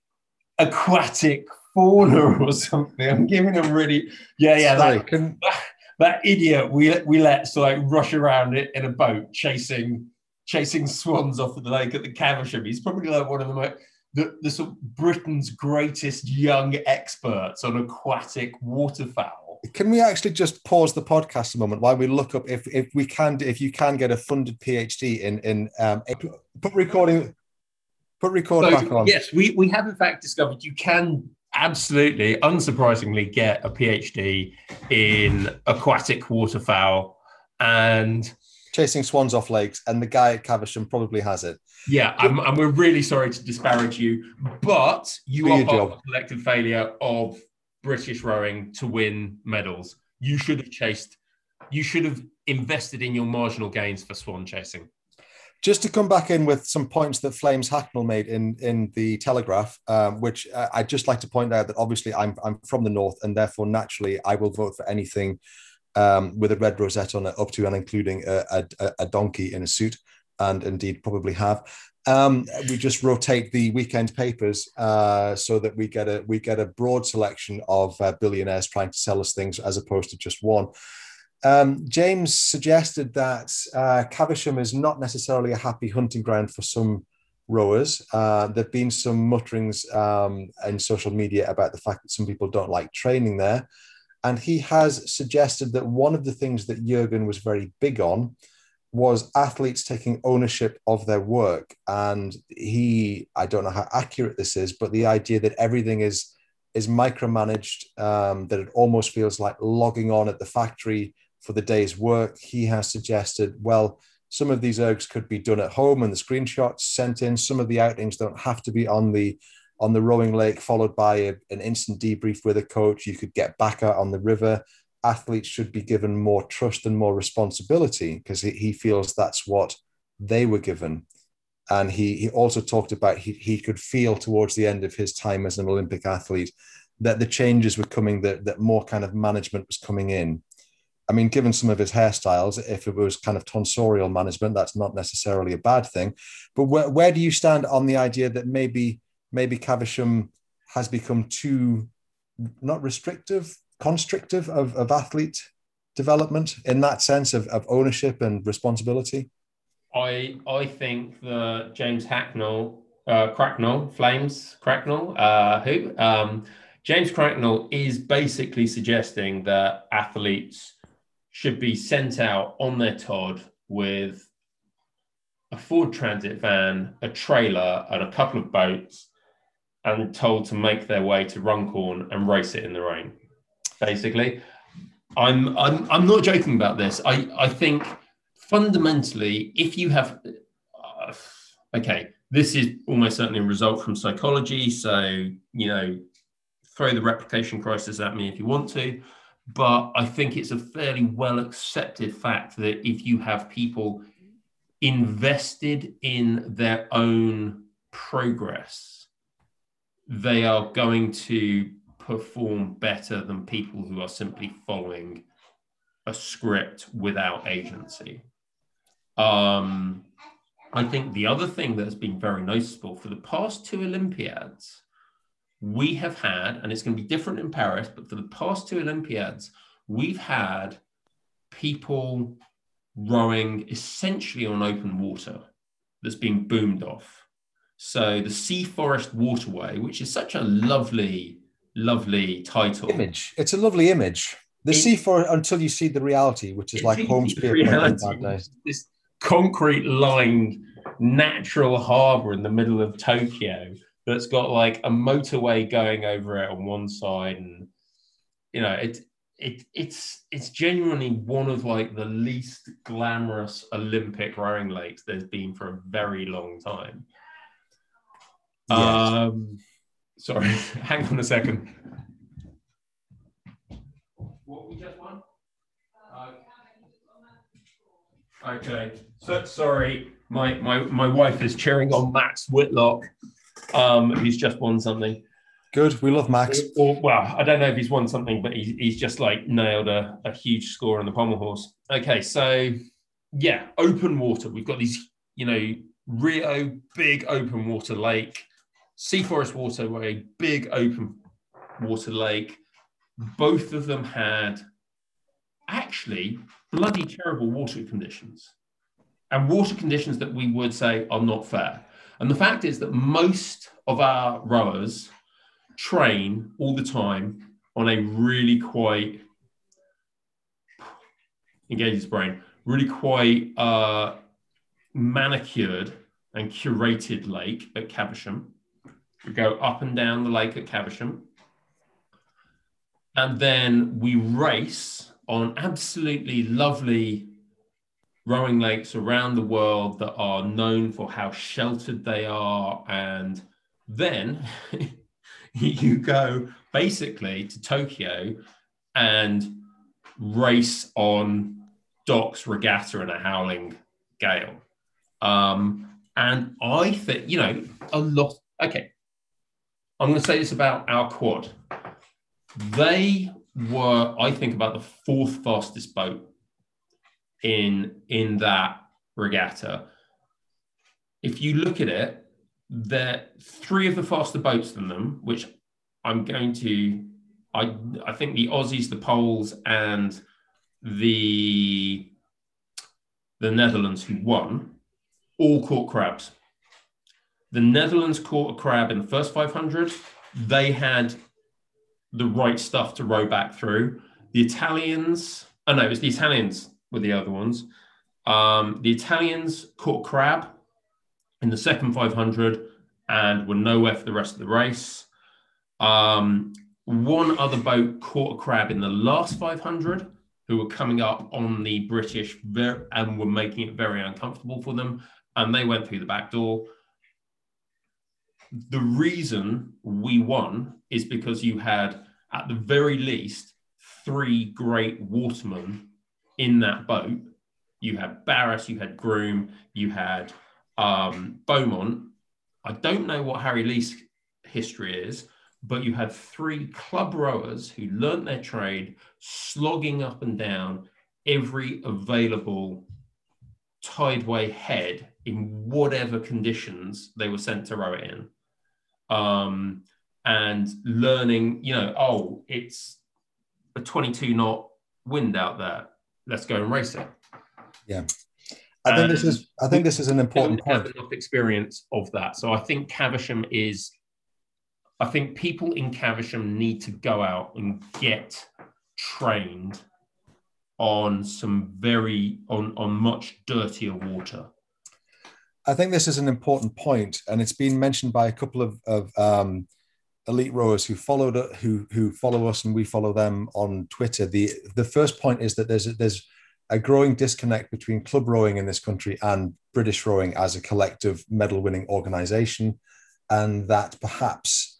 aquatic fauna or something. I'm giving him really, yeah, yeah. Sorry, that, can... that, that idiot we we let so like rush around it in a boat chasing. chasing swans off of the lake at the Caversham. He's probably like one of the most, the, the sort of Britain's greatest young experts on aquatic waterfowl. Can we actually just pause the podcast a moment while we look up if if we can if you can get a funded PhD in in um, put recording put record so, back on. Yes, we we have in fact discovered you can absolutely, unsurprisingly, get a PhD in aquatic waterfowl and chasing swans off lakes, and the guy at Caversham probably has it. Yeah, I'm, and we're really sorry to disparage you, but you Do are part job. of the collective failure of British rowing to win medals. You should have chased, you should have invested in your marginal gains for swan chasing. Just to come back in with some points that Flames Hacknell made in, in the Telegraph, um, which uh, I'd just like to point out that obviously I'm, I'm from the North, and therefore naturally I will vote for anything Um, with a red rosette on it, up to and including a, a, a donkey in a suit, and indeed probably have. Um, we just rotate the weekend papers uh, so that we get a we get a broad selection of uh, billionaires trying to sell us things as opposed to just one. Um, James suggested that uh, Caversham is not necessarily a happy hunting ground for some rowers. Uh, there have been some mutterings um, in social media about the fact that some people don't like training there. And he has suggested that one of the things that Jürgen was very big on was athletes taking ownership of their work. And he, I don't know how accurate this is, but the idea that everything is, is micromanaged, um, that it almost feels like logging on at the factory for the day's work. He has suggested, well, some of these ergs could be done at home and the screenshots sent in. Some of the outings don't have to be on the on the rowing lake, followed by a, an instant debrief with a coach. You could get back out on the river. Athletes should be given more trust and more responsibility, because he, he feels that's what they were given. And he, he also talked about he, he could feel towards the end of his time as an Olympic athlete that the changes were coming, that, that more kind of management was coming in. I mean, given some of his hairstyles, if it was kind of tonsorial management, that's not necessarily a bad thing. But where, where do you stand on the idea that maybe Maybe Caversham has become too, not restrictive, constrictive of, of athlete development in that sense of, of ownership and responsibility? I I think that James Hacknell, uh, Cracknell, Flames Cracknell, uh, who? Um, James Cracknell is basically suggesting that athletes should be sent out on their Todd with a Ford Transit van, a trailer, and a couple of boats, and told to make their way to Runcorn and race it in the rain. Basically, I'm I'm I'm not joking about this. I, I think fundamentally, if you have, uh, okay, this is almost certainly a result from psychology. So, you know, throw the replication crisis at me if you want to, but I think it's a fairly well accepted fact that if you have people invested in their own progress, they are going to perform better than people who are simply following a script without agency. Um, I think the other thing that has been very noticeable for the past two Olympiads, we have had, and it's going to be different in Paris, but for the past two Olympiads, we've had people rowing essentially on open water that's been boomed off. So the Sea Forest Waterway, which is such a lovely, lovely title. Image. It's a lovely image. The it, Sea Forest, until you see the reality, which is like Holmes Pier. This concrete-lined natural harbour in the middle of Tokyo that's got like a motorway going over it on one side, and you know it. It, it's it's genuinely one of like the least glamorous Olympic rowing lakes there's been for a very long time. Yes. Um, sorry, hang on a second. what we just won? Uh, okay, so sorry, my my my wife is cheering on Max Whitlock. Um, he's just won something. Good, we love Max. Or, well, I don't know if he's won something, but he's he's just like nailed a, a huge score on the pommel horse. Okay, so yeah, open water. We've got these, you know, Rio, big open water lake. Sea Forest Waterway, big open water lake. Both of them had actually bloody terrible water conditions, and water conditions that we would say are not fair. And the fact is that most of our rowers train all the time on a really quite, engage his brain, really quite uh, manicured and curated lake at Caversham. We go up and down the lake at Caversham. And then we race on absolutely lovely rowing lakes around the world that are known for how sheltered they are. And then you go basically to Tokyo and race on docks, regatta in a howling gale. Um, and I think, you know, a lot, okay. I'm going to say this about our quad. They were, I think, about the fourth fastest boat in, in that regatta. If you look at it, they're three of the faster boats than them, which I'm going to, I, I think the Aussies, the Poles, and the, the Netherlands who won, all caught crabs. The Netherlands caught a crab in the first five hundred. They had the right stuff to row back through. The Italians, oh no, it was the Italians were the other ones. Um, the Italians caught crab in the second five hundred and were nowhere for the rest of the race. Um, one other boat caught a crab in the last five hundred, who were coming up on the British and were making it very uncomfortable for them. And they went through the back door. The reason we won is because you had, at the very least, three great watermen in that boat. You had Barris, you had Groom, you had um, Beaumont. I don't know what Harry Lee's history is, but you had three club rowers who learnt their trade, slogging up and down every available tideway head in whatever conditions they were sent to row it in. Um, and learning, you know, oh, it's a twenty-two knot wind out there. Let's go and race it. Yeah, I and think this is. I think this is an important point. Have enough experience of that, so I think Caversham is. I think people in Caversham need to go out and get trained on some very on on much dirtier water. I think this is an important point, and it's been mentioned by a couple of. of um, elite rowers who followed who who follow us and we follow them on Twitter. The the first point is that there's a, there's a growing disconnect between club rowing in this country and British rowing as a collective medal winning organization, and that perhaps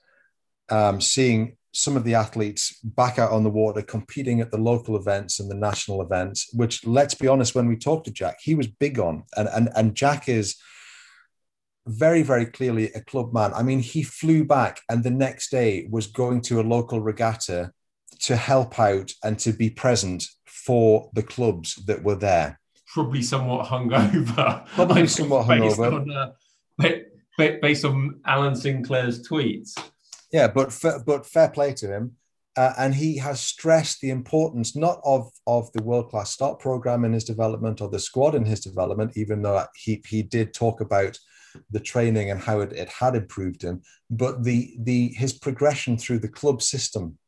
um, seeing some of the athletes back out on the water competing at the local events and the national events, which, let's be honest, when we talked to Jack, he was big on, and and and Jack is very, very clearly a club man. I mean, he flew back and the next day was going to a local regatta to help out and to be present for the clubs that were there. Probably somewhat hungover. Probably somewhat hungover. On, uh, based on Alan Sinclair's tweets. Yeah, but, fa- but fair play to him. Uh, and he has stressed the importance not of, of the world-class start programme in his development or the squad in his development, even though he, he did talk about the training and how it, it had improved him, but the the his progression through the club system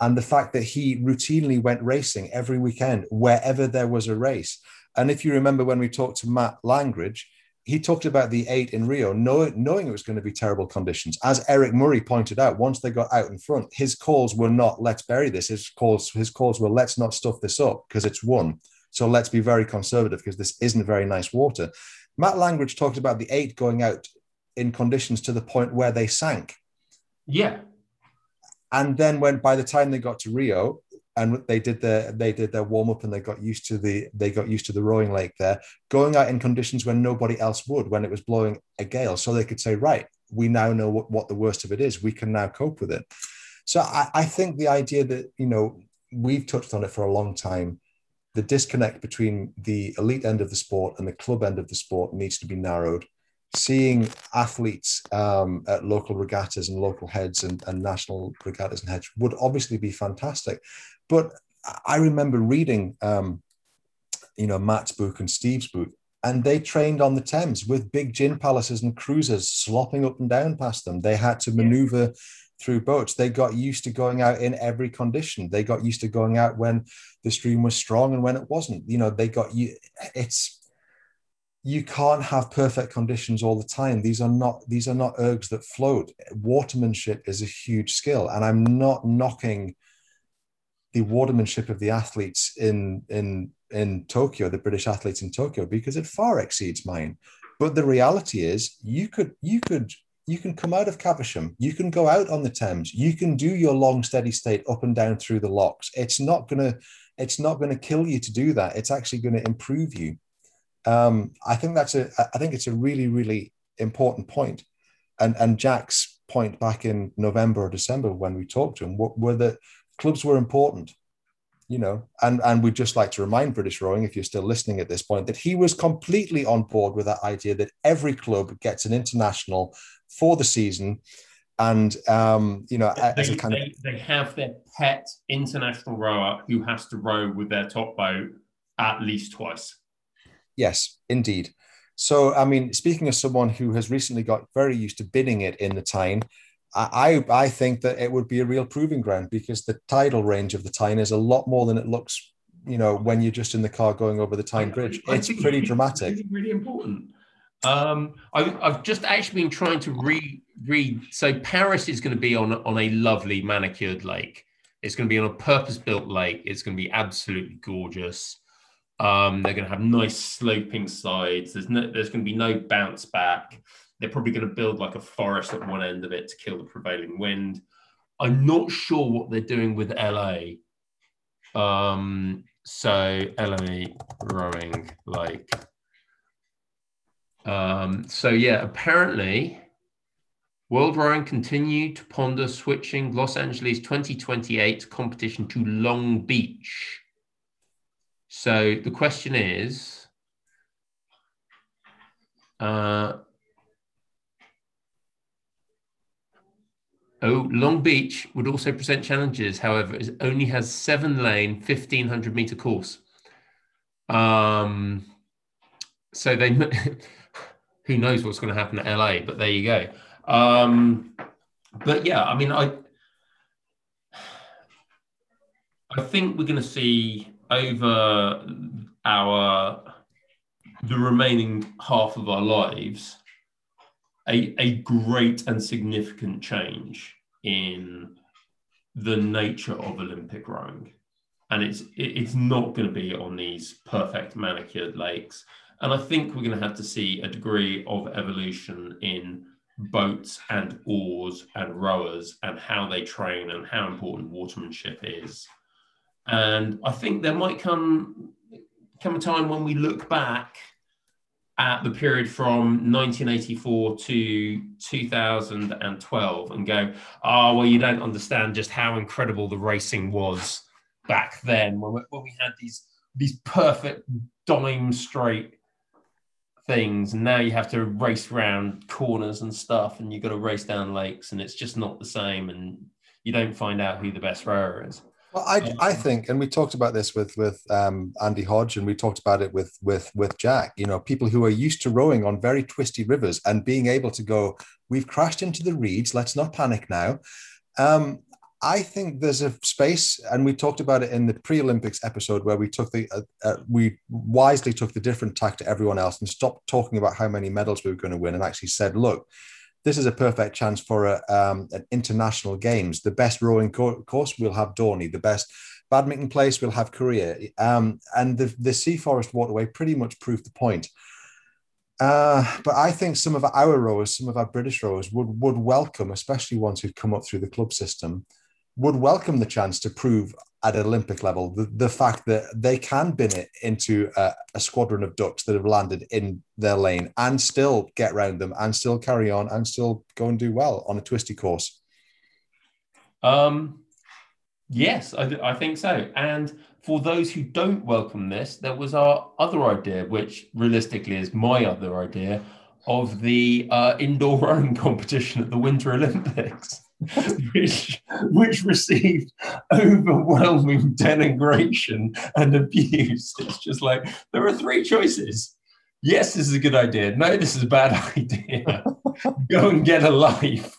and the fact that he routinely went racing every weekend wherever there was a race. And if you remember when we talked to Matt Langridge, he talked about the eight in Rio, knowing, knowing it was going to be terrible conditions. As Eric Murray pointed out, once they got out in front, his calls were not, let's bury this. His calls, his calls were, let's not stuff this up because it's won. So let's be very conservative because this isn't very nice water. Matt Langridge talked about the eight going out in conditions to the point where they sank. Yeah. And then when, by the time they got to Rio, and they did their they did their warm up, and they got used to the they got used to the rowing lake there, going out in conditions when nobody else would, when it was blowing a gale, so they could say, right, we now know what, what the worst of it is. We can now cope with it. So I, I think the idea that, you know, we've touched on it for a long time, the disconnect between the elite end of the sport and the club end of the sport needs to be narrowed. Seeing athletes um, at local regattas and local heads and, and national regattas and heads would obviously be fantastic. But I remember reading, um, you know, Matt's book and Steve's book, and they trained on the Thames with big gin palaces and cruisers slopping up and down past them. They had to maneuver yeah. through boats. They got used to going out in every condition. They got used to going out when the stream was strong and when it wasn't. You know, they got you. It's you can't have perfect conditions all the time. These are not these are not ergs that float. Watermanship is a huge skill, and I'm not knocking the watermanship of the athletes in in in Tokyo, the British athletes in Tokyo, because it far exceeds mine. But the reality is, you could you could you can come out of Caversham, you can go out on the Thames, you can do your long steady state up and down through the locks. It's not gonna it's not gonna kill you to do that. It's actually gonna improve you. Um, I think that's a. I think it's a really, really important point. And and Jack's point back in November or December when we talked to him were, were that clubs were important, you know. And and we'd just like to remind British Rowing, if you're still listening at this point, that he was completely on board with that idea that every club gets an international for the season, and um, you know, they, as a kind they, of they have their pet international rower who has to row with their top boat at least twice. Yes, indeed. So, I mean, speaking of someone who has recently got very used to bidding it in the Tyne, I, I think that it would be a real proving ground, because the tidal range of the Tyne is a lot more than it looks, you know, when you're just in the car going over the Tyne Bridge. It's pretty dramatic. It's really important. Um, I, I've just actually been trying to re- read. So Paris is going to be on, on a lovely manicured lake. It's going to be on a purpose-built lake. It's going to be absolutely gorgeous. Um, they're going to have nice sloping sides. There's no, there's going to be no bounce back. They're probably going to build like a forest at one end of it to kill the prevailing wind. I'm not sure what they're doing with L A. Um, so L A rowing like. Um, so yeah, apparently, World Rowing continue to ponder switching Los Angeles twenty twenty-eight competition to Long Beach. So the question is, uh, oh, Long Beach would also present challenges. However, it only has seven lane, fifteen hundred meter course. Um, so they, who knows what's going to happen at L A, but there you go. Um, but yeah, I mean, I, I think we're going to see over our the remaining half of our lives, a, a great and significant change in the nature of Olympic rowing, and it's it, it's not going to be on these perfect manicured lakes. And I think we're going to have to see a degree of evolution in boats and oars and rowers and how they train and how important watermanship is. And I think there might come come a time when we look back at the period from nineteen eighty-four to two thousand twelve and go, oh, well, you don't understand just how incredible the racing was back then when we, when we had these, these perfect dime straight things. And now you have to race round corners and stuff, and you've got to race down lakes, and it's just not the same, and you don't find out who the best rower is. Well, I, I think, and we talked about this with with um, Andy Hodge, and we talked about it with with with Jack, you know, people who are used to rowing on very twisty rivers and being able to go, we've crashed into the reeds, let's not panic now. Um, I think there's a space, and we talked about it in the pre-Olympics episode where we took the, uh, uh, we wisely took the different tack to everyone else and stopped talking about how many medals we were going to win and actually said, look, this is a perfect chance for a, um, an international games. The best rowing co- course we'll have Dorney. The best badminton place we'll have Korea. Um, and the, the Sea Forest Waterway pretty much proved the point. Uh, but I think some of our rowers, some of our British rowers would would welcome, especially ones who've come up through the club system, would welcome the chance to prove at Olympic level, the, the fact that they can bin it into a, a squadron of ducks that have landed in their lane and still get round them and still carry on and still go and do well on a twisty course. Um, yes, I, I think so. And for those who don't welcome this, there was our other idea, which realistically is my other idea, of the uh, indoor rowing competition at the Winter Olympics, which, which received overwhelming denigration and abuse. It's just like, there are three choices. Yes, this is a good idea. No, this is a bad idea. Go and get a life.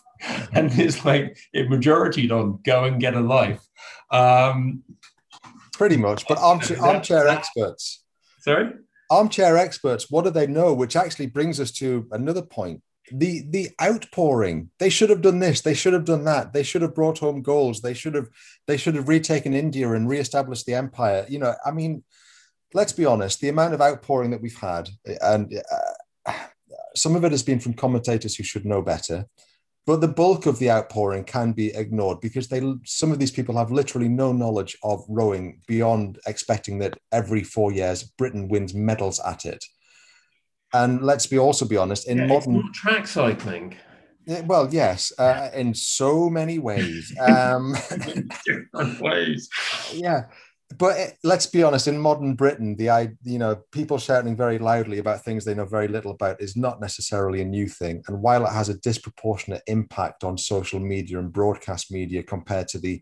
And it's like, it majoritied on go and get a life. Um, Pretty much, but armchair, armchair experts. Sorry? Armchair experts, what do they know? Which actually brings us to another point. The the outpouring. They should have done this. They should have done that. They should have brought home goals. They should have they should have retaken India and reestablished the empire. You know, I mean, let's be honest. The amount of outpouring that we've had, and uh, some of it has been from commentators who should know better, but the bulk of the outpouring can be ignored because they some of these people have literally no knowledge of rowing beyond expecting that every four years Britain wins medals at it. And let's be also be honest, in yeah, modern it's not track cycling. Well, yes, uh, in so many ways. Um, different ways. Yeah, but it, let's be honest, in modern Britain, the I, you know, people shouting very loudly about things they know very little about is not necessarily a new thing. And while it has a disproportionate impact on social media and broadcast media compared to the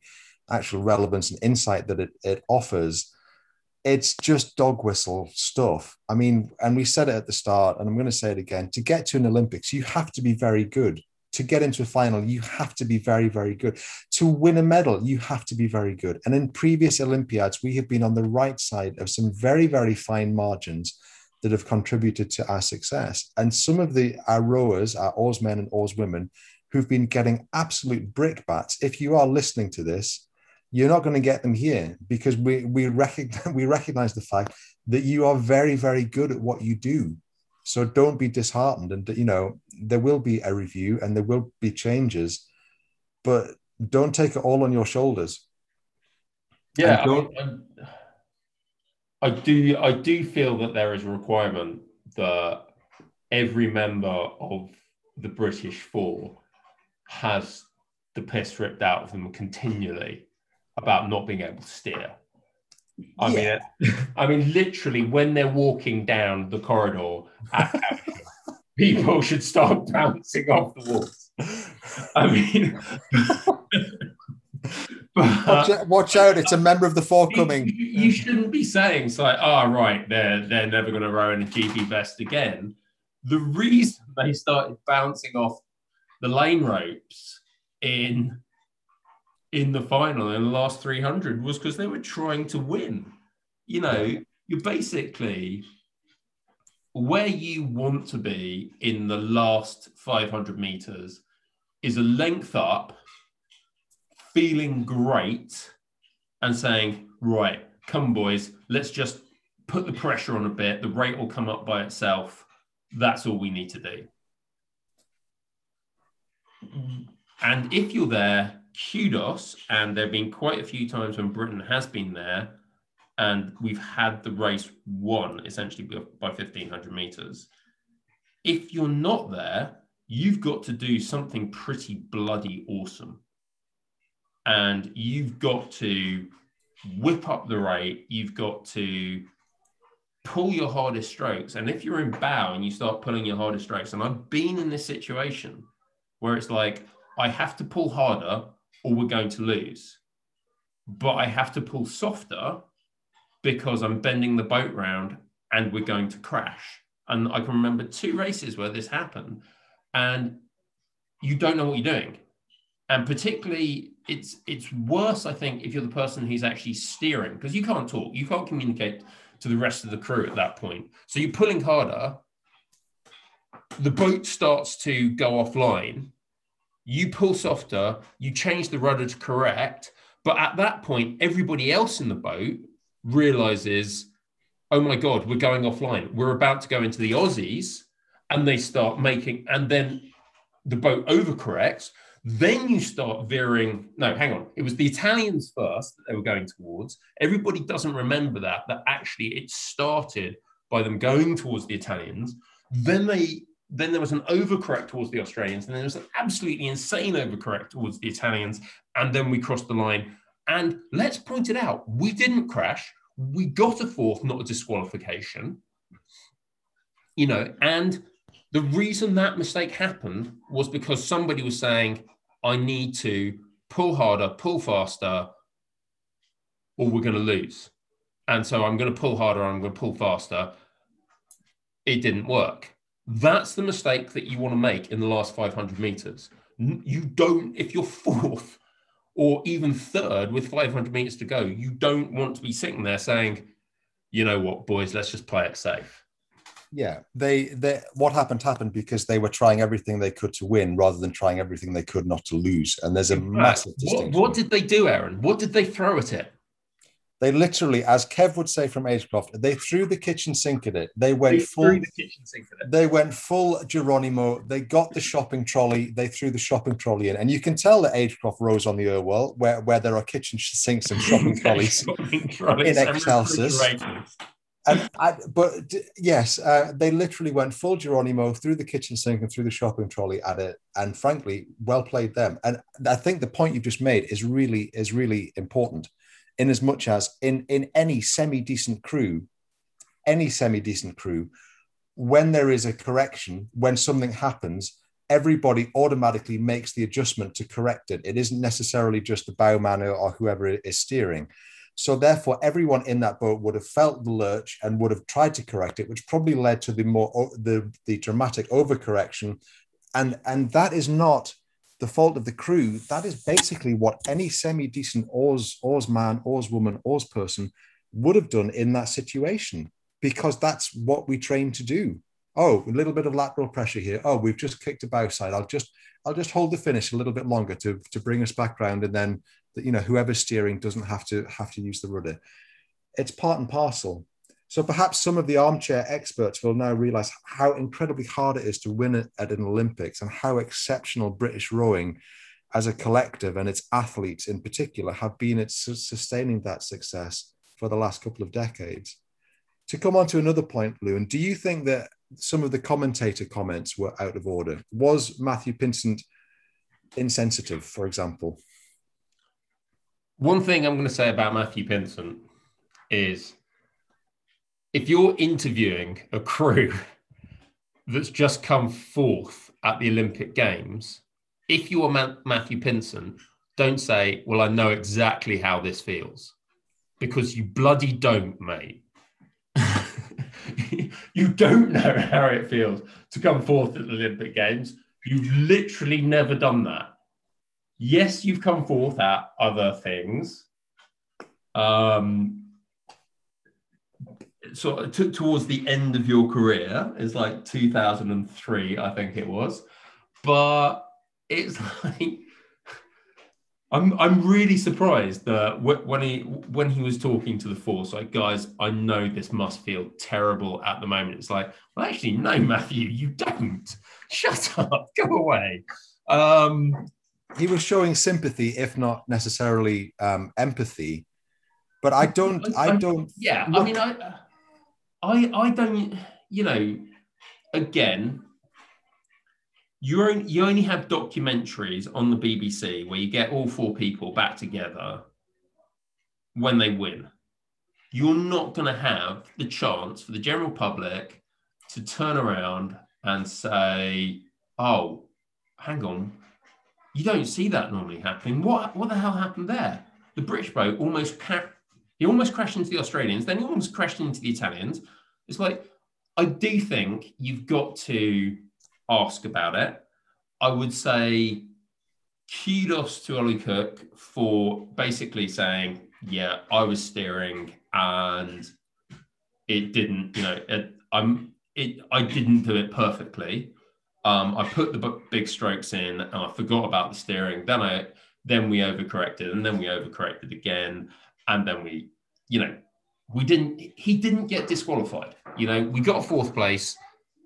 actual relevance and insight that it, it offers, it's just dog whistle stuff. I mean, and we said it at the start, and I'm going to say it again, to get to an Olympics, you have to be very good. To get into a final, you have to be very, very good. To win a medal, you have to be very good. And in previous Olympiads, we have been on the right side of some very, very fine margins that have contributed to our success. And some of the our rowers, our oarsmen and oarswomen, who've been getting absolute brickbats, if you are listening to this, you're not going to get them here because we we recognize, we recognize the fact that you are very, very good at what you do. So don't be disheartened. And, you know, there will be a review and there will be changes, but don't take it all on your shoulders. Yeah, I, mean, I do. I do feel that there is a requirement that every member of the British Four has the piss ripped out of them continually about not being able to steer. I yeah. mean, I mean, literally, when they're walking down the corridor, people should start bouncing off the walls. I mean, but, watch, out, watch out! It's a member of the Four coming. You, you shouldn't be saying it's like, "Oh, right, they're they're never going to row in a G B vest again." The reason they started bouncing off the lane ropes in. in the final in the last three hundred was because they were trying to win. You know, you're basically where you want to be in the last five hundred meters is a length up, feeling great and saying, right, come boys, let's just put the pressure on a bit. The rate will come up by itself. That's all we need to do. And if you're there, kudos, and there have been quite a few times when Britain has been there and we've had the race won essentially by fifteen hundred metres. If you're not there, you've got to do something pretty bloody awesome. And you've got to whip up the rate, you've got to pull your hardest strokes. And if you're in bow and you start pulling your hardest strokes, and I've been in this situation where it's like, I have to pull harder or we're going to lose, but I have to pull softer because I'm bending the boat round and we're going to crash. And I can remember two races where this happened and you don't know what you're doing. And particularly it's, it's worse, I think, if you're the person who's actually steering, because you can't talk, you can't communicate to the rest of the crew at that point. So you're pulling harder. The boat starts to go offline. You pull softer, you change the rudder to correct. But at that point, everybody else in the boat realizes, oh my God, we're going offline. We're about to go into the Aussies. And they start making, and then the boat overcorrects. Then you start veering. No, hang on. It was the Italians first that they were going towards. Everybody doesn't remember that, that actually it started by them going towards the Italians. Then they, then there was an overcorrect towards the Australians. And then there was an absolutely insane overcorrect towards the Italians. And then we crossed the line. And let's point it out, we didn't crash. We got a fourth, not a disqualification. You know, and the reason that mistake happened was because somebody was saying, I need to pull harder, pull faster, or we're going to lose. And so I'm going to pull harder, I'm going to pull faster. It didn't work. That's the mistake that you want to make in the last five hundred meters. You don't, if you're fourth or even third with five hundred meters to go, you don't want to be sitting there saying, you know what, boys, let's just play it safe. Yeah, they, they what happened happened because they were trying everything they could to win rather than trying everything they could not to lose. And there's a right. massive distinction. What, what did they do, Aaron? What did they throw at it? They literally, as Kev would say from Agecroft, they threw the kitchen sink at it. They went they full. Threw the kitchen sink at it. They went full Geronimo. They got the shopping trolley. They threw the shopping trolley in, and you can tell that Agecroft rose on the Irwell, where where there are kitchen sinks and shopping trolleys shopping in Excelsis. And I, but yes, uh, they literally went full Geronimo through the kitchen sink and through the shopping trolley at it. And frankly, well played them. And I think the point you've just made is really is really important, in as much as in, in any semi-decent crew, any semi-decent crew, when there is a correction, when something happens, everybody automatically makes the adjustment to correct it. It isn't necessarily just the bowman or whoever is steering. So therefore, everyone in that boat would have felt the lurch and would have tried to correct it, which probably led to the more the, the dramatic overcorrection. And, and that is not the fault of the crew. That is basically what any semi-decent oars, oarsman, oarswoman, oarsperson would have done in that situation, because that's what we train to do. Oh, a little bit of lateral pressure here. Oh, we've just kicked a bowside. I'll just I'll just hold the finish a little bit longer to, to bring us back round, and then that, you know, whoever's steering doesn't have to have to use the rudder. It's part and parcel. So perhaps some of the armchair experts will now realise how incredibly hard it is to win at, at an Olympics, and how exceptional British rowing as a collective and its athletes in particular have been at su- sustaining that success for the last couple of decades. To come on to another point, Lou, and do you think that some of the commentator comments were out of order? Was Matthew Pinsent insensitive, for example? One thing I'm going to say about Matthew Pinsent is, if you're interviewing a crew that's just come fourth at the Olympic Games, if you are Ma- Matthew Pinsent, don't say, well, I know exactly how this feels, because you bloody don't, mate. You don't know how it feels to come fourth at the Olympic Games. You've literally never done that. Yes, you've come forth at other things, um, so t- towards the end of your career. It's like two thousand three, I think it was. But it's like, I'm I'm really surprised that w- when he when he was talking to the force, like, guys, I know this must feel terrible at the moment. It's like, well, actually, no, Matthew, you don't. Shut up, go away. Um, He was showing sympathy, if not necessarily um, empathy, but I don't, I, I, I don't. Yeah, look. I mean, I, I, I don't. You know, again, you only, you only have documentaries on the B B C where you get all four people back together when they win. You're not going to have the chance for the general public to turn around and say, "Oh, hang on." You don't see that normally happening. What what the hell happened there? The British boat almost ca- he almost crashed into the Australians, then he almost crashed into the Italians. It's like, I do think you've got to ask about it. I would say kudos to Ollie Cook for basically saying, yeah, I was steering and it didn't, you know, it, I'm it I didn't do it perfectly. Um, I put the b- big strokes in and I forgot about the steering. Then I, then we overcorrected and then we overcorrected again. And then we, you know, we didn't, he didn't get disqualified. You know, we got a fourth place,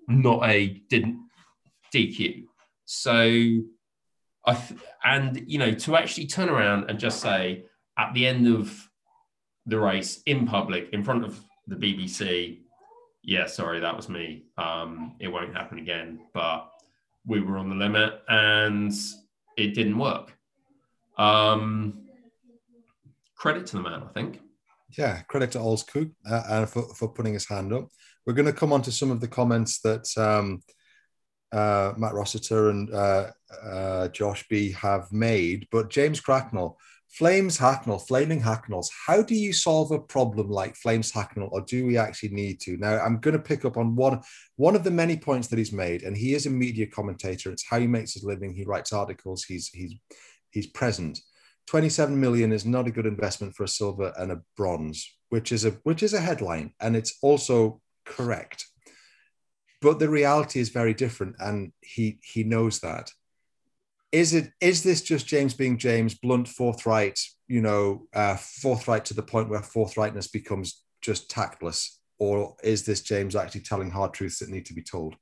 not a didn't D Q. So I th- and, you know, to actually turn around and just say at the end of the race in public, in front of the B B C, yeah, sorry, that was me. Um, it won't happen again, but we were on the limit and it didn't work. Um, credit to the man, I think. Yeah, credit to Ols Cook uh, and for, for putting his hand up. We're going to come on to some of the comments that um, uh, Matt Rossiter and uh, uh, Josh B have made, but James Cracknell, Flames Hacknell, Flaming Hacknells, how do you solve a problem like Flames Hacknell, or do we actually need to? Now, I'm going to pick up on one, one of the many points that he's made, and he is a media commentator. It's how he makes his living. He writes articles. He's, he's, he's present. twenty-seven million is not a good investment for a silver and a bronze, which is a, which is a headline, and it's also correct. But the reality is very different, and he he knows that. Is it is this just James being James, blunt, forthright, you know, uh, forthright to the point where forthrightness becomes just tactless? Or is this James actually telling hard truths that need to be told?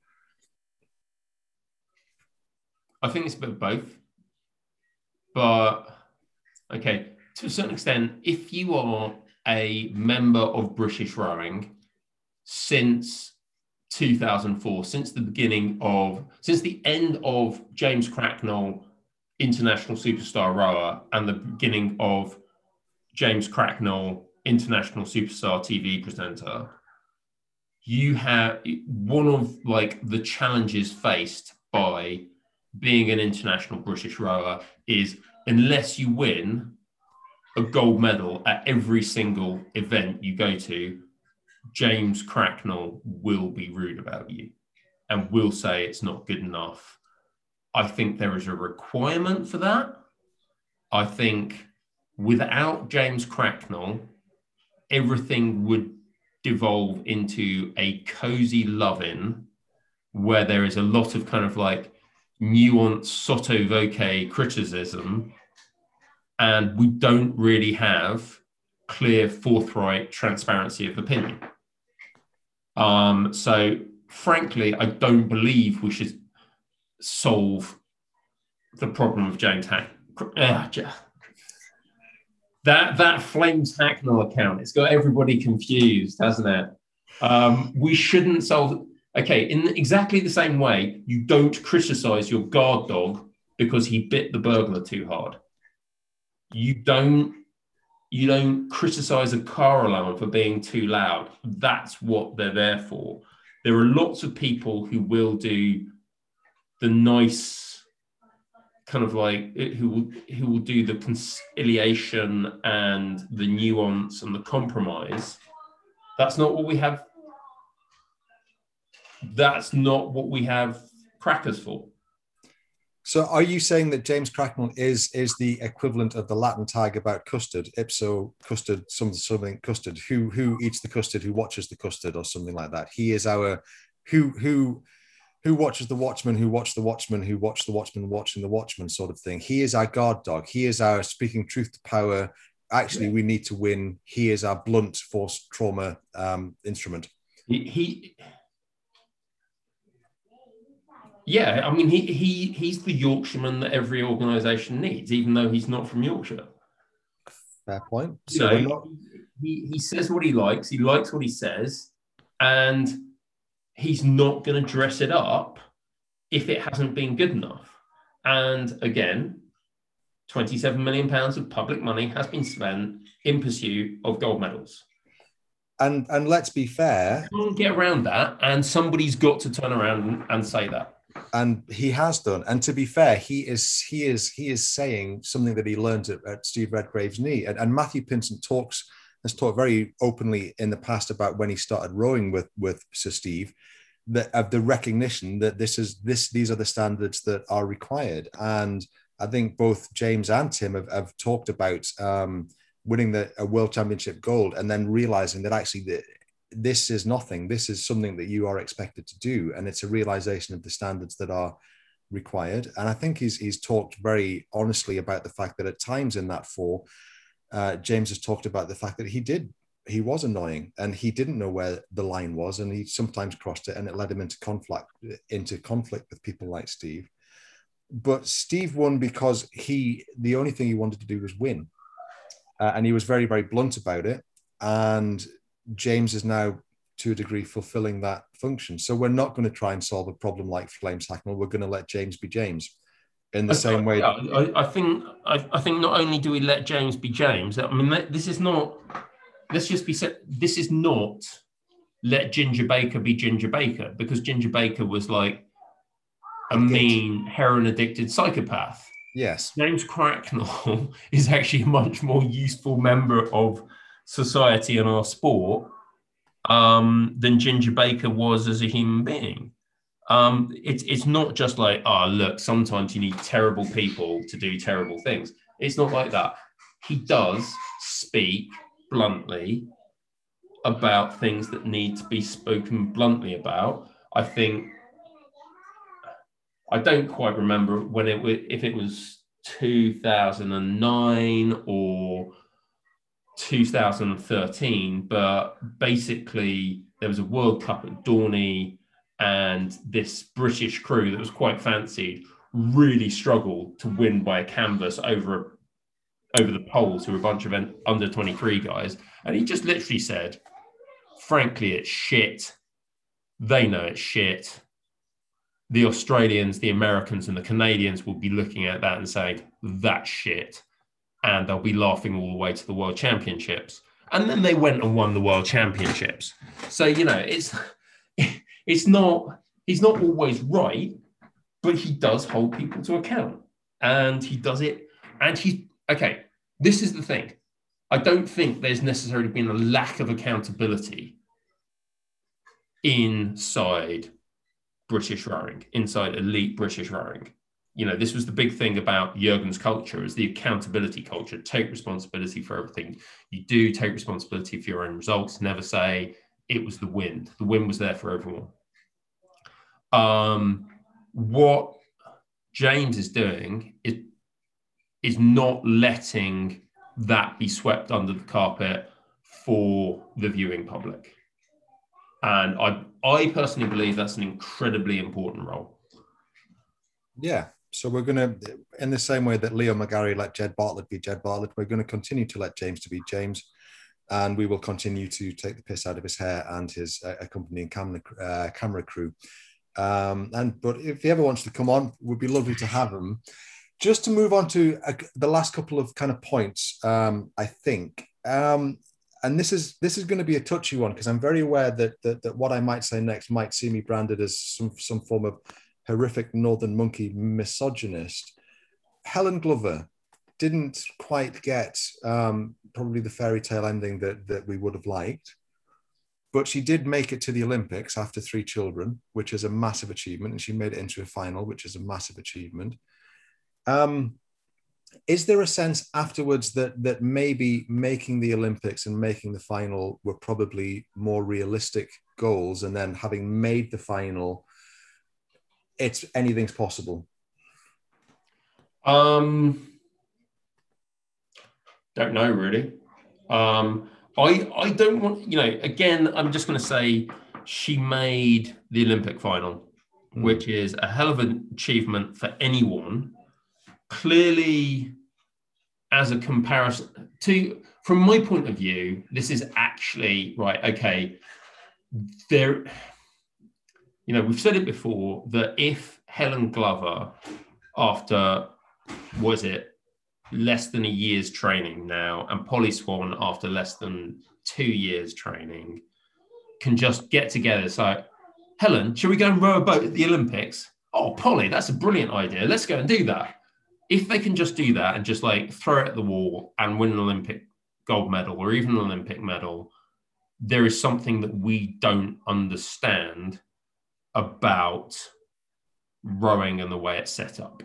I think it's a bit of both. But, okay, to a certain extent, if you are a member of British Rowing since two thousand four, since the beginning of, since the end of James Cracknell, international superstar rower, and the beginning of James Cracknell, international superstar T V presenter, you have one of like the challenges faced by being an international British rower is unless you win a gold medal at every single event you go to, James Cracknell will be rude about you and will say it's not good enough. I think there is a requirement for that. I think without James Cracknell, everything would devolve into a cozy love-in where there is a lot of kind of like nuanced sotto voce criticism, and we don't really have clear, forthright transparency of opinion. Um, so, frankly, I don't believe we should solve the problem of James Hack. Uh, that that Flames Hacknell account, it's got everybody confused, hasn't it? Um, we shouldn't solve. Okay, in exactly the same way, you don't criticise your guard dog because he bit the burglar too hard. You don't. You don't criticise a car alarm for being too loud. That's what they're there for. There are lots of people who will do the nice kind of like, who will, who will do the conciliation and the nuance and the compromise. That's not what we have. That's not what we have crackers for. So are you saying that James Cracknell is is the equivalent of the Latin tag about custard, ipso custard, some, something custard, who who eats the custard, who watches the custard, or something like that? He is our who who who watches the watchman, who watched the watchman, who watched the watchman watching the watchman sort of thing. He is our guard dog. He is our speaking truth to power. Actually, yeah. We need to win. He is our blunt force trauma um, instrument. He... he... Yeah, I mean, he he he's the Yorkshireman that every organisation needs, even though he's not from Yorkshire. Fair point. So you know, not... he, he says what he likes, he likes what he says, and he's not going to dress it up if it hasn't been good enough. And again, twenty-seven million pounds of public money has been spent in pursuit of gold medals. And and let's be fair. You can't get around that, and somebody's got to turn around and, and say that. And he has done. And to be fair, he is he is he is saying something that he learned at, at Steve Redgrave's knee. And, and Matthew Pinsent talks has talked very openly in the past about when he started rowing with with Sir Steve, that of the recognition that this is this these are the standards that are required. And I think both James and Tim have, have talked about um, winning the a world championship gold and then realizing that actually the this is nothing. This is something that you are expected to do. And it's a realization of the standards that are required. And I think he's he's talked very honestly about the fact that at times in that fall, uh, James has talked about the fact that he did, he was annoying and he didn't know where the line was. And he sometimes crossed it and it led him into conflict, into conflict with people like Steve. But Steve won because he, the only thing he wanted to do was win. Uh, and he was very, very blunt about it. And James is now, to a degree, fulfilling that function. So we're not going to try and solve a problem like Flames Hacknell. We're going to let James be James in the I, same way. I, that- I, I think I, I think not only do we let James be James, I mean, this is not, let's just be said, this is not let Ginger Baker be Ginger Baker, because Ginger Baker was like a mean, heroin-addicted psychopath. Yes. James Cracknell is actually a much more useful member of society and our sport um, than Ginger Baker was as a human being. Um, it's it's not just like, oh, look, sometimes you need terrible people to do terrible things. It's not like that. He does speak bluntly about things that need to be spoken bluntly about. I think... I don't quite remember when it was, if it was two thousand nine or two thousand thirteen, but basically there was a World Cup at Dorney and this British crew that was quite fancied really struggled to win by a canvas over, over the Poles, who were a bunch of under twenty-three guys. And he just literally said, frankly, it's shit. They know it's shit. The Australians, the Americans and the Canadians will be looking at that and saying, that's shit. And they'll be laughing all the way to the World Championships. And then they went and won the World Championships. So, you know, it's it's not, he's not always right, but he does hold people to account. And he does it. And he, okay, this is the thing. I don't think there's necessarily been a lack of accountability inside British rowing, inside elite British rowing. You know, this was the big thing about Jürgen's culture, is the accountability culture. Take responsibility for everything you do, take responsibility for your own results, never say it was the wind. The wind was there for everyone. Um, what James is doing is, is not letting that be swept under the carpet for the viewing public. And I I personally believe that's an incredibly important role. Yeah. So we're going to, in the same way that Leo McGarry let Jed Bartlett be Jed Bartlett, we're going to continue to let James to be James. And we will continue to take the piss out of his hair and his uh, accompanying camera, uh, camera crew. Um, and But if he ever wants to come on, it would be lovely to have him. Just to move on to uh, the last couple of kind of points, um, I think. Um And this is this is going to be a touchy one, because I'm very aware that, that that what I might say next might see me branded as some some form of horrific Northern monkey misogynist. Helen Glover didn't quite get um, probably the fairy tale ending that that we would have liked, but she did make it to the Olympics after three children, which is a massive achievement, and she made it into a final, which is a massive achievement. Um, Is there a sense afterwards that that maybe making the Olympics and making the final were probably more realistic goals, and then having made the final, it's anything's possible? Um, don't know really. Um, I I don't want, you know, again, I'm just going to say she made the Olympic final, mm. which is a hell of an achievement for anyone. Clearly, as a comparison to, from my point of view, this is actually, right, okay, there, you know, we've said it before, that if Helen Glover, after, was it, less than a year's training now, and Polly Swan, after less than two years training, can just get together, so, Helen, shall we go and row a boat at the Olympics? Oh, Polly, that's a brilliant idea. Let's go and do that. If they can just do that and just like throw it at the wall and win an Olympic gold medal or even an Olympic medal, there is something that we don't understand about rowing and the way it's set up,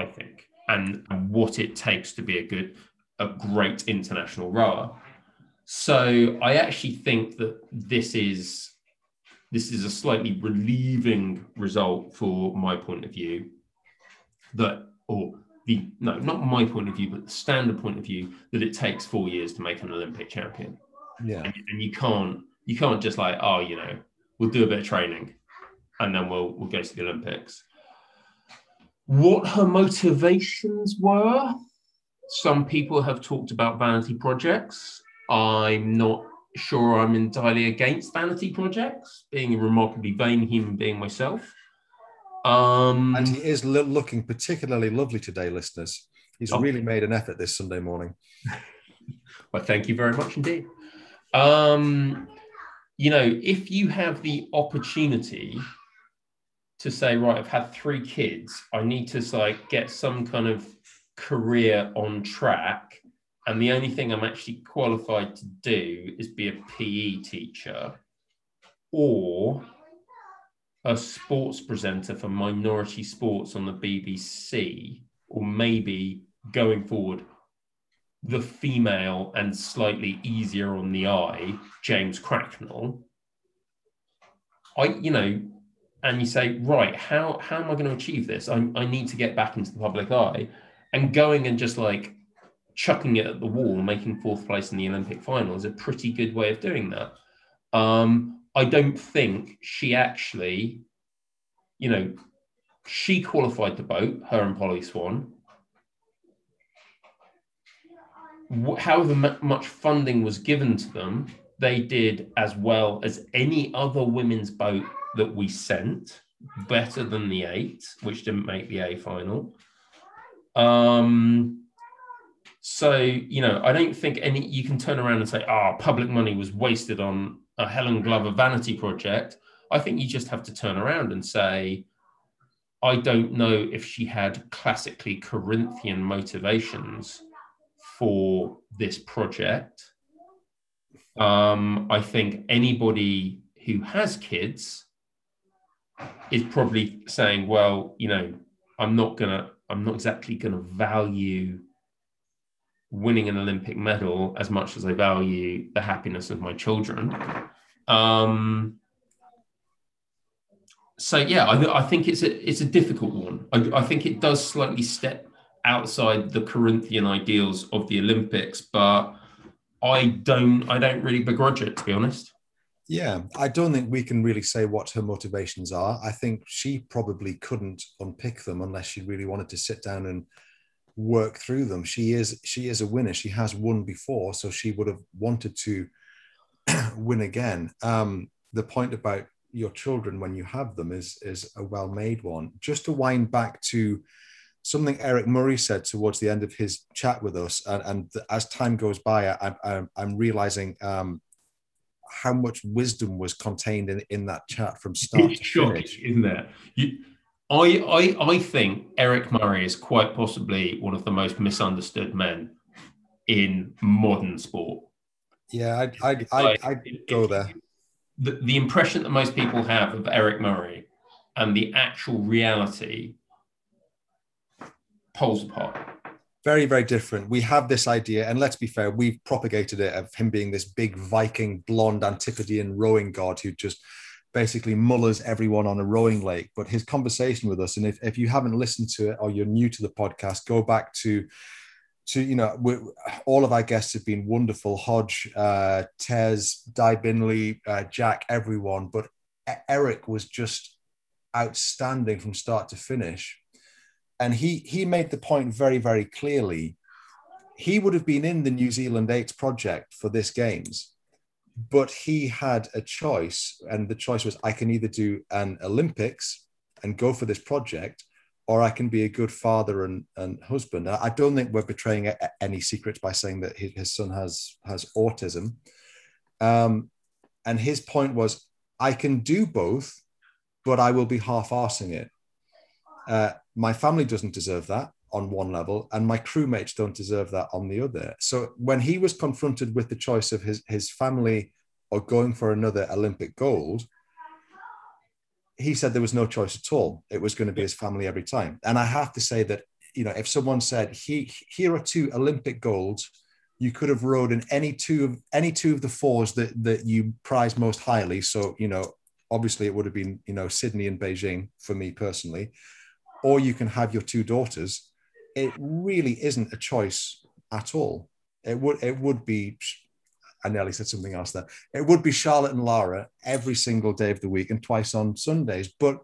I think, and, and what it takes to be a good, a great international rower. So I actually think that this is, this is a slightly relieving result for my point of view. That, or the, no, not my point of view, but the standard point of view, that it takes four years to make an Olympic champion. Yeah. And, and you can't, you can't just like, oh, you know, we'll do a bit of training and then we'll, we'll go to the Olympics. What her motivations were, some people have talked about vanity projects. I'm not sure I'm entirely against vanity projects, being a remarkably vain human being myself. Um, and he is lo- looking particularly lovely today, listeners. He's oh. really made an effort this Sunday morning. Well, thank you very much indeed. Um, you know, if you have the opportunity to say, right, I've had three kids, I need to like get some kind of career on track, and the only thing I'm actually qualified to do is be a P E teacher or a sports presenter for minority sports on the B B C, or maybe going forward, the female and slightly easier on the eye, James Cracknell. I, you know, and you say, right, how, how am I going to achieve this? I, I need to get back into the public eye. And going and just like chucking it at the wall, making fourth place in the Olympic final is a pretty good way of doing that. Um, I don't think she actually, you know, she qualified the boat, her and Polly Swan. However much funding was given to them, they did as well as any other women's boat that we sent, better than the eight, which didn't make the A final. Um, so, you know, I don't think any, you can turn around and say, ah, oh, public money was wasted on a Helen Glover vanity project. I think you just have to turn around and say, I don't know if she had classically Corinthian motivations for this project. Um, I think anybody who has kids is probably saying, well, you know, I'm not gonna, I'm not exactly gonna value winning an Olympic medal as much as I value the happiness of my children. Um, so yeah, I, I think it's a, it's a difficult one. I, I think it does slightly step outside the Corinthian ideals of the Olympics, but I don't I don't really begrudge it, to be honest. Yeah, I don't think we can really say what her motivations are. I think she probably couldn't unpick them unless she really wanted to sit down and work through them. She is she is a winner. She has won before, so she would have wanted to win again. Um, the point about your children when you have them is is a well-made one. Just to wind back to something Eric Murray said towards the end of his chat with us, and, and as time goes by, I, I, I'm realizing um, how much wisdom was contained in, in that chat from start it's to shocking, finish. Isn't it? You, I, I, I think Eric Murray is quite possibly one of the most misunderstood men in modern sport. Yeah, I'd I, I, I, go there. The, the impression that most people have of Eric Murray and the actual reality poles apart. Very, very different. We have this idea, and let's be fair, we've propagated it of him being this big Viking, blonde, Antipodean rowing god who just basically mullers everyone on a rowing lake. But his conversation with us, and if, if you haven't listened to it or you're new to the podcast, go back to, to you know, we, all of our guests have been wonderful. Hodge, uh, Tez, Di Binley, uh, Jack, everyone. But Eric was just outstanding from start to finish. And he he made the point very, very clearly. He would have been in the New Zealand Eights project for this Games, but he had a choice. And the choice was, I can either do an Olympics and go for this project, or I can be a good father and, and husband. I don't think we're betraying any secrets by saying that his son has, has autism. Um, and his point was, I can do both, but I will be half-arsing it. Uh, my family doesn't deserve that on one level, and my crewmates don't deserve that on the other. So when he was confronted with the choice of his, his family or going for another Olympic gold, he said there was no choice at all. It was going to be his family every time. And I have to say that, you know, if someone said, he, here are two Olympic golds, you could have rowed in any two of any two of the fours that, that you prize most highly. So, you know, obviously it would have been, you know, Sydney and Beijing for me personally, or you can have your two daughters. It really isn't a choice at all. It would it would be, I nearly said something else there. It would be Charlotte and Lara every single day of the week and twice on Sundays. But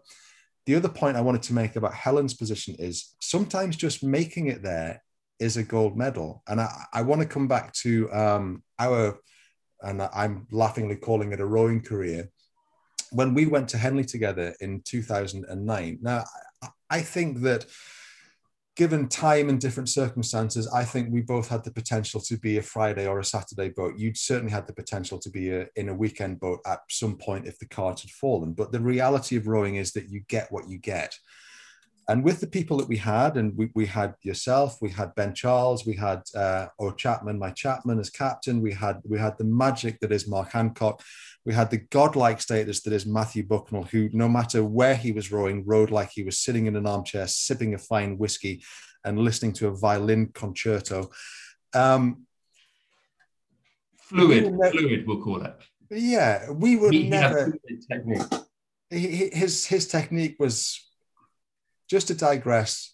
The other point I wanted to make about Helen's position is sometimes just making it there is a gold medal. And I, I want to come back to um, our, and I'm laughingly calling it a rowing career. When we went to Henley together in two thousand nine, now I think that given time and different circumstances, I think we both had the potential to be a Friday or a Saturday boat. You'd certainly had the potential to be a, in a weekend boat at some point if the cards had fallen. But the reality of rowing is that you get what you get. And with the people that we had, and we, we had yourself, we had Ben Charles, we had uh, O Chapman, my Chapman as captain, we had we had the magic that is Mark Hancock, we had the godlike status that is Matthew Bucknell, who no matter where he was rowing, rowed like he was sitting in an armchair, sipping a fine whiskey and listening to a violin concerto. Um, fluid, we never, fluid, we'll call it. Yeah, we would we never... Technique. His, his technique was, just to digress,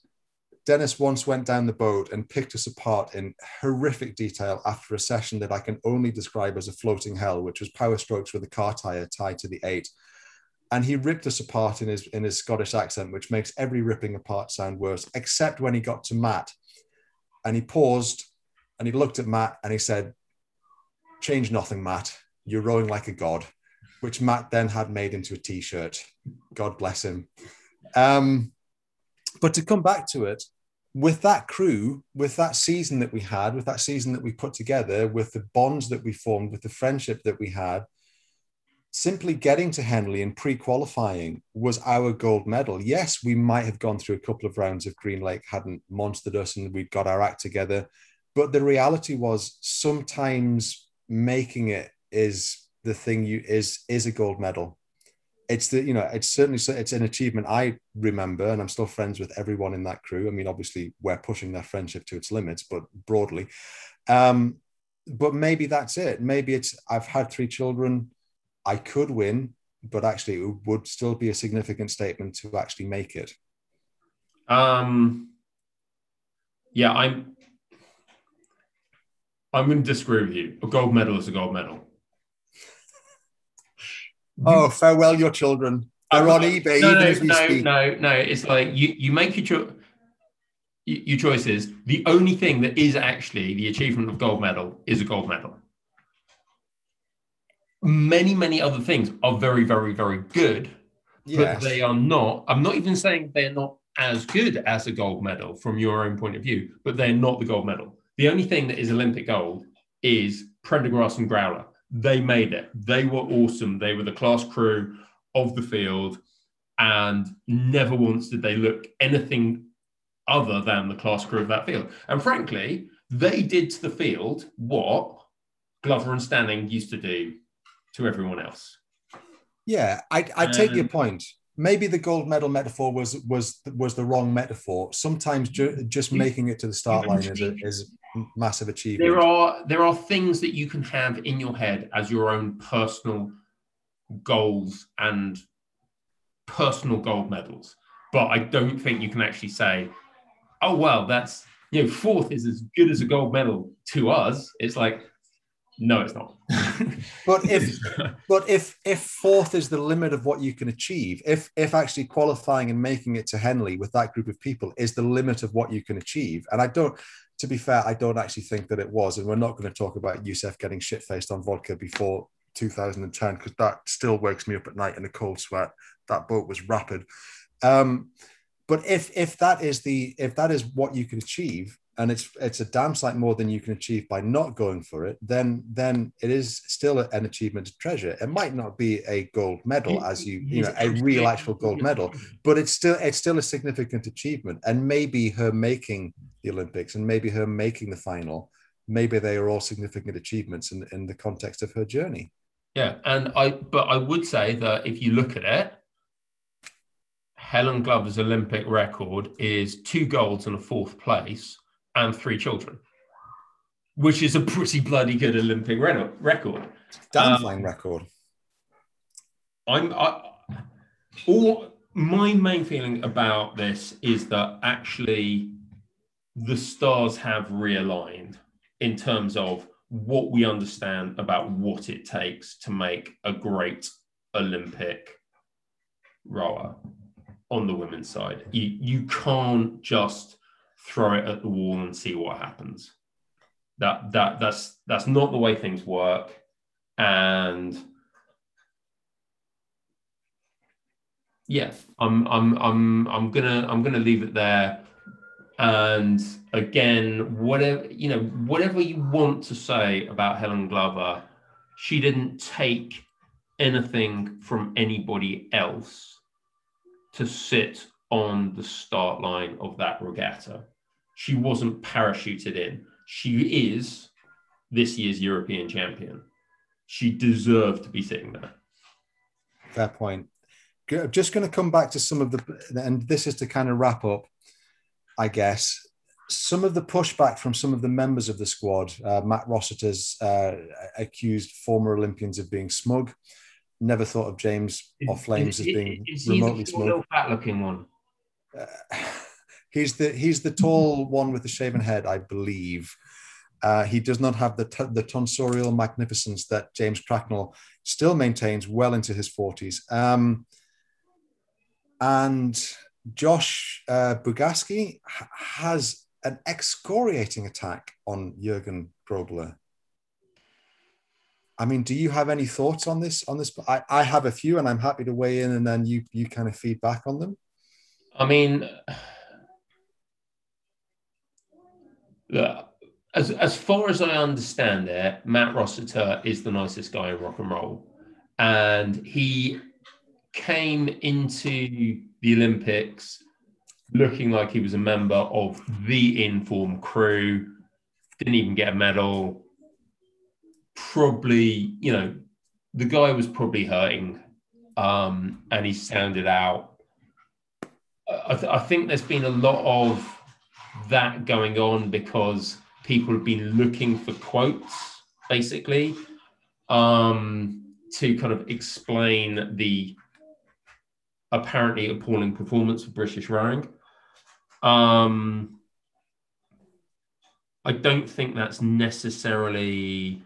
Dennis once went down the boat and picked us apart in horrific detail after a session that I can only describe as a floating hell, which was power strokes with a car tire tied to the eight. And he ripped us apart in his, in his Scottish accent, which makes every ripping apart sound worse, except when he got to Matt. And he paused and he looked at Matt and he said, "Change nothing, Matt. You're rowing like a god," which Matt then had made into a T-shirt. God bless him. Um, But to come back to it, with that crew, with that season that we had, with that season that we put together, with the bonds that we formed, with the friendship that we had, simply getting to Henley and pre-qualifying was our gold medal. Yes, we might have gone through a couple of rounds if Green Lake hadn't monstered us and we'd got our act together. But the reality was sometimes making it is the thing you is is a gold medal. It's the, you know, it's certainly, it's an achievement I remember, and I'm still friends with everyone in that crew. I mean, obviously we're pushing that friendship to its limits, but broadly, um, but maybe that's it. Maybe it's, I've had three children, I could win, but actually it would still be a significant statement to actually make it. Um, yeah, I'm, I'm going to disagree with you. A gold medal is a gold medal. Oh, farewell, your children. They're on eBay. No, no, no, no, no. It's like you, you make your, cho- your choices. The only thing that is actually the achievement of gold medal is a gold medal. Many, many other things are very, very, very good, yes. But they are not. I'm not even saying they're not as good as a gold medal from your own point of view, but they're not the gold medal. The only thing that is Olympic gold is Prendergrass and Growler. They made it. They were awesome. They were the class crew of the field, and never once did they look anything other than the class crew of that field. And frankly, they did to the field what Glover and Stanning used to do to everyone else. Yeah, I, I take um, your point. Maybe the gold medal metaphor was was was the wrong metaphor. Sometimes ju- just making it to the start line is a, is a massive achievement. There are there are things that you can have in your head as your own personal goals and personal gold medals, but I don't think you can actually say, "Oh well, that's, you know, fourth is as good as a gold medal to us." It's like, no, it's not. But if but if if fourth is the limit of what you can achieve, if if actually qualifying and making it to Henley with that group of people is the limit of what you can achieve, and I don't, to be fair, I don't actually think that it was, and we're not going to talk about Youssef getting shit-faced on vodka before two thousand ten, because that still wakes me up at night in a cold sweat. That boat was rapid. Um, but if if that is the if that is what you can achieve, and it's it's a damn sight more than you can achieve by not going for it, then then it is still an achievement to treasure. It might not be a gold medal, as you you know, a real actual gold medal, but it's still it's still a significant achievement. And maybe her making the Olympics and maybe her making the final, maybe they are all significant achievements in, in the context of her journey. Yeah, and I but I would say that if you look at it, Helen Glover's Olympic record is two golds and a fourth place and three children, which is a pretty bloody good Olympic re- record. Damn fine um, record. I'm. I, all my main feeling about this is that actually the stars have realigned in terms of what we understand about what it takes to make a great Olympic rower. on the women's side. You, you can't just throw it at the wall and see what happens. That that that's that's not the way things work. And yeah, I'm I'm I'm I'm gonna I'm gonna leave it there. And again, whatever you know, whatever you want to say about Helen Glover, she didn't take anything from anybody else to sit on the start line of that regatta. She wasn't parachuted in. She is this year's European champion. She deserved to be sitting there. Fair point. I'm just going to come back to some of the, and this is to kind of wrap up, I guess, some of the pushback from some of the members of the squad. uh, Matt Rossiter's uh, accused former Olympians of being smug. Never thought of James is, or Flames is, as being is, is remotely smug. He's the fat-looking one. Uh, he's the he's the tall one with the shaven head, I believe. Uh, he does not have the t- the tonsorial magnificence that James Cracknell still maintains well into his forties. Um, and Josh uh, Bugaski ha- has an excoriating attack on Jürgen Grobler. I mean, do you have any thoughts on this? On this, I, I have a few, and I'm happy to weigh in, and then you you kind of feed back on them. I mean, look, as as far as I understand it, Matt Rossiter is the nicest guy in rock and roll, and he came into the Olympics looking like he was a member of the in-form crew. Didn't even get a medal. Probably, you know, the guy was probably hurting, um, and he sounded out. I, th- I think there's been a lot of that going on because people have been looking for quotes, basically, um, to kind of explain the apparently appalling performance of British rowing. Um, I don't think that's necessarily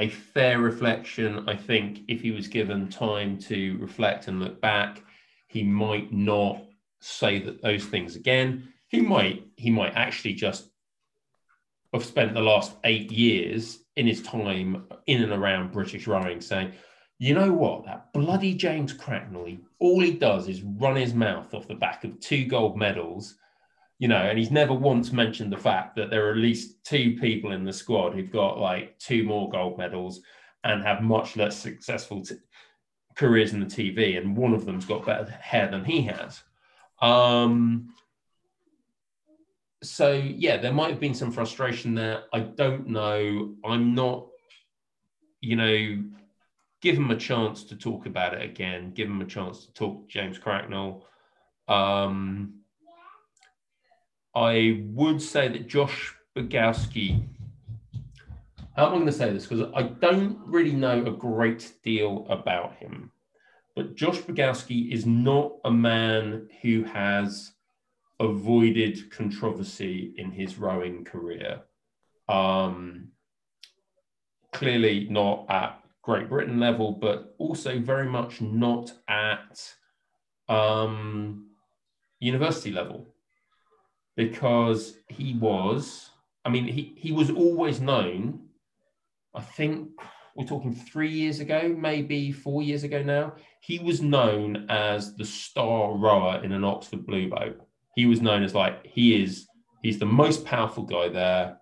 a fair reflection. I think if he was given time to reflect and look back, he might not say that those things again. He might, he might actually just have spent the last eight years in his time in and around British rowing saying, you know what, that bloody James Cracknell, all he does is run his mouth off the back of two gold medals, you know, and he's never once mentioned the fact that there are at least two people in the squad who've got like two more gold medals and have much less successful t- careers in the T V, and one of them's got better hair than he has. Um, so, yeah, there might have been some frustration there. I don't know. I'm not, you know, give him a chance to talk about it again. Give him a chance to talk to James Cracknell. Um... I would say that Josh Bugaski, how am I going to say this? Because I don't really know a great deal about him. But Josh Bugaski is not a man who has avoided controversy in his rowing career. Um, clearly not at Great Britain level, but also very much not at um, university level. Because he was, I mean, he, he was always known, I think we're talking three years ago, maybe four years ago now, he was known as the star rower in an Oxford blue boat. He was known as like, he is, he's the most powerful guy there.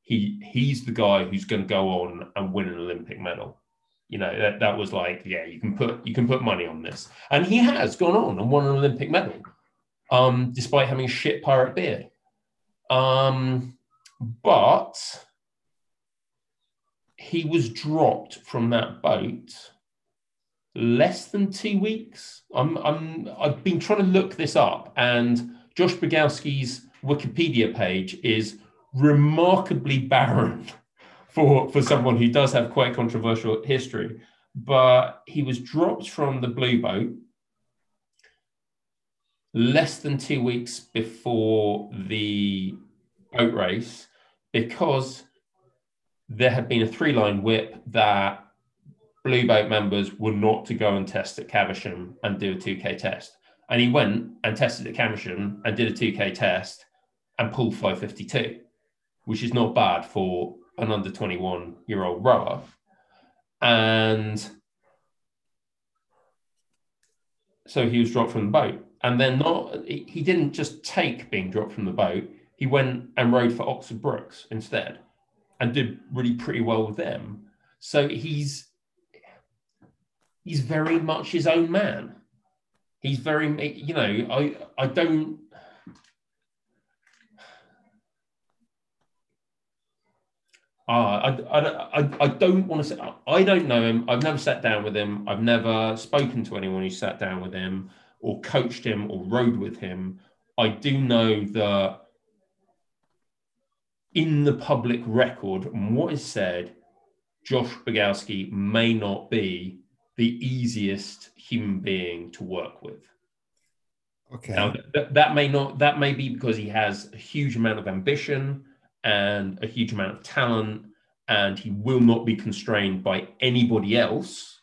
He He's the guy who's going to go on and win an Olympic medal. You know, that, that was like, yeah, you can put you can put money on this. And he has gone on and won an Olympic medal. Um, despite having a shit pirate beard. Um, but he was dropped from that boat less than two weeks. I'm, I'm, I've been trying to look this up, and Josh Bogowski's Wikipedia page is remarkably barren for, for someone who does have quite controversial history. But he was dropped from the blue boat less than two weeks before the boat race because there had been a three-line whip that Blue Boat members were not to go and test at Caversham and do a two K test. And he went and tested at Caversham and did a two K test and pulled five fifty-two, which is not bad for an under twenty-one-year-old rower. And so he was dropped from the boat. And then not he didn't just take being dropped from the boat. He went and rode for Oxford Brookes instead and did really pretty well with them. So he's he's very much his own man. He's very, you know, I I don't... Uh, I, I, I, I don't want to say, I don't know him. I've never sat down with him. I've never spoken to anyone who sat down with him or coached him or rode with him. I do know that in the public record and what is said, Josh Bugaski may not be the easiest human being to work with. Okay. Now, th- that may not, that may be because he has a huge amount of ambition and a huge amount of talent, and he will not be constrained by anybody else,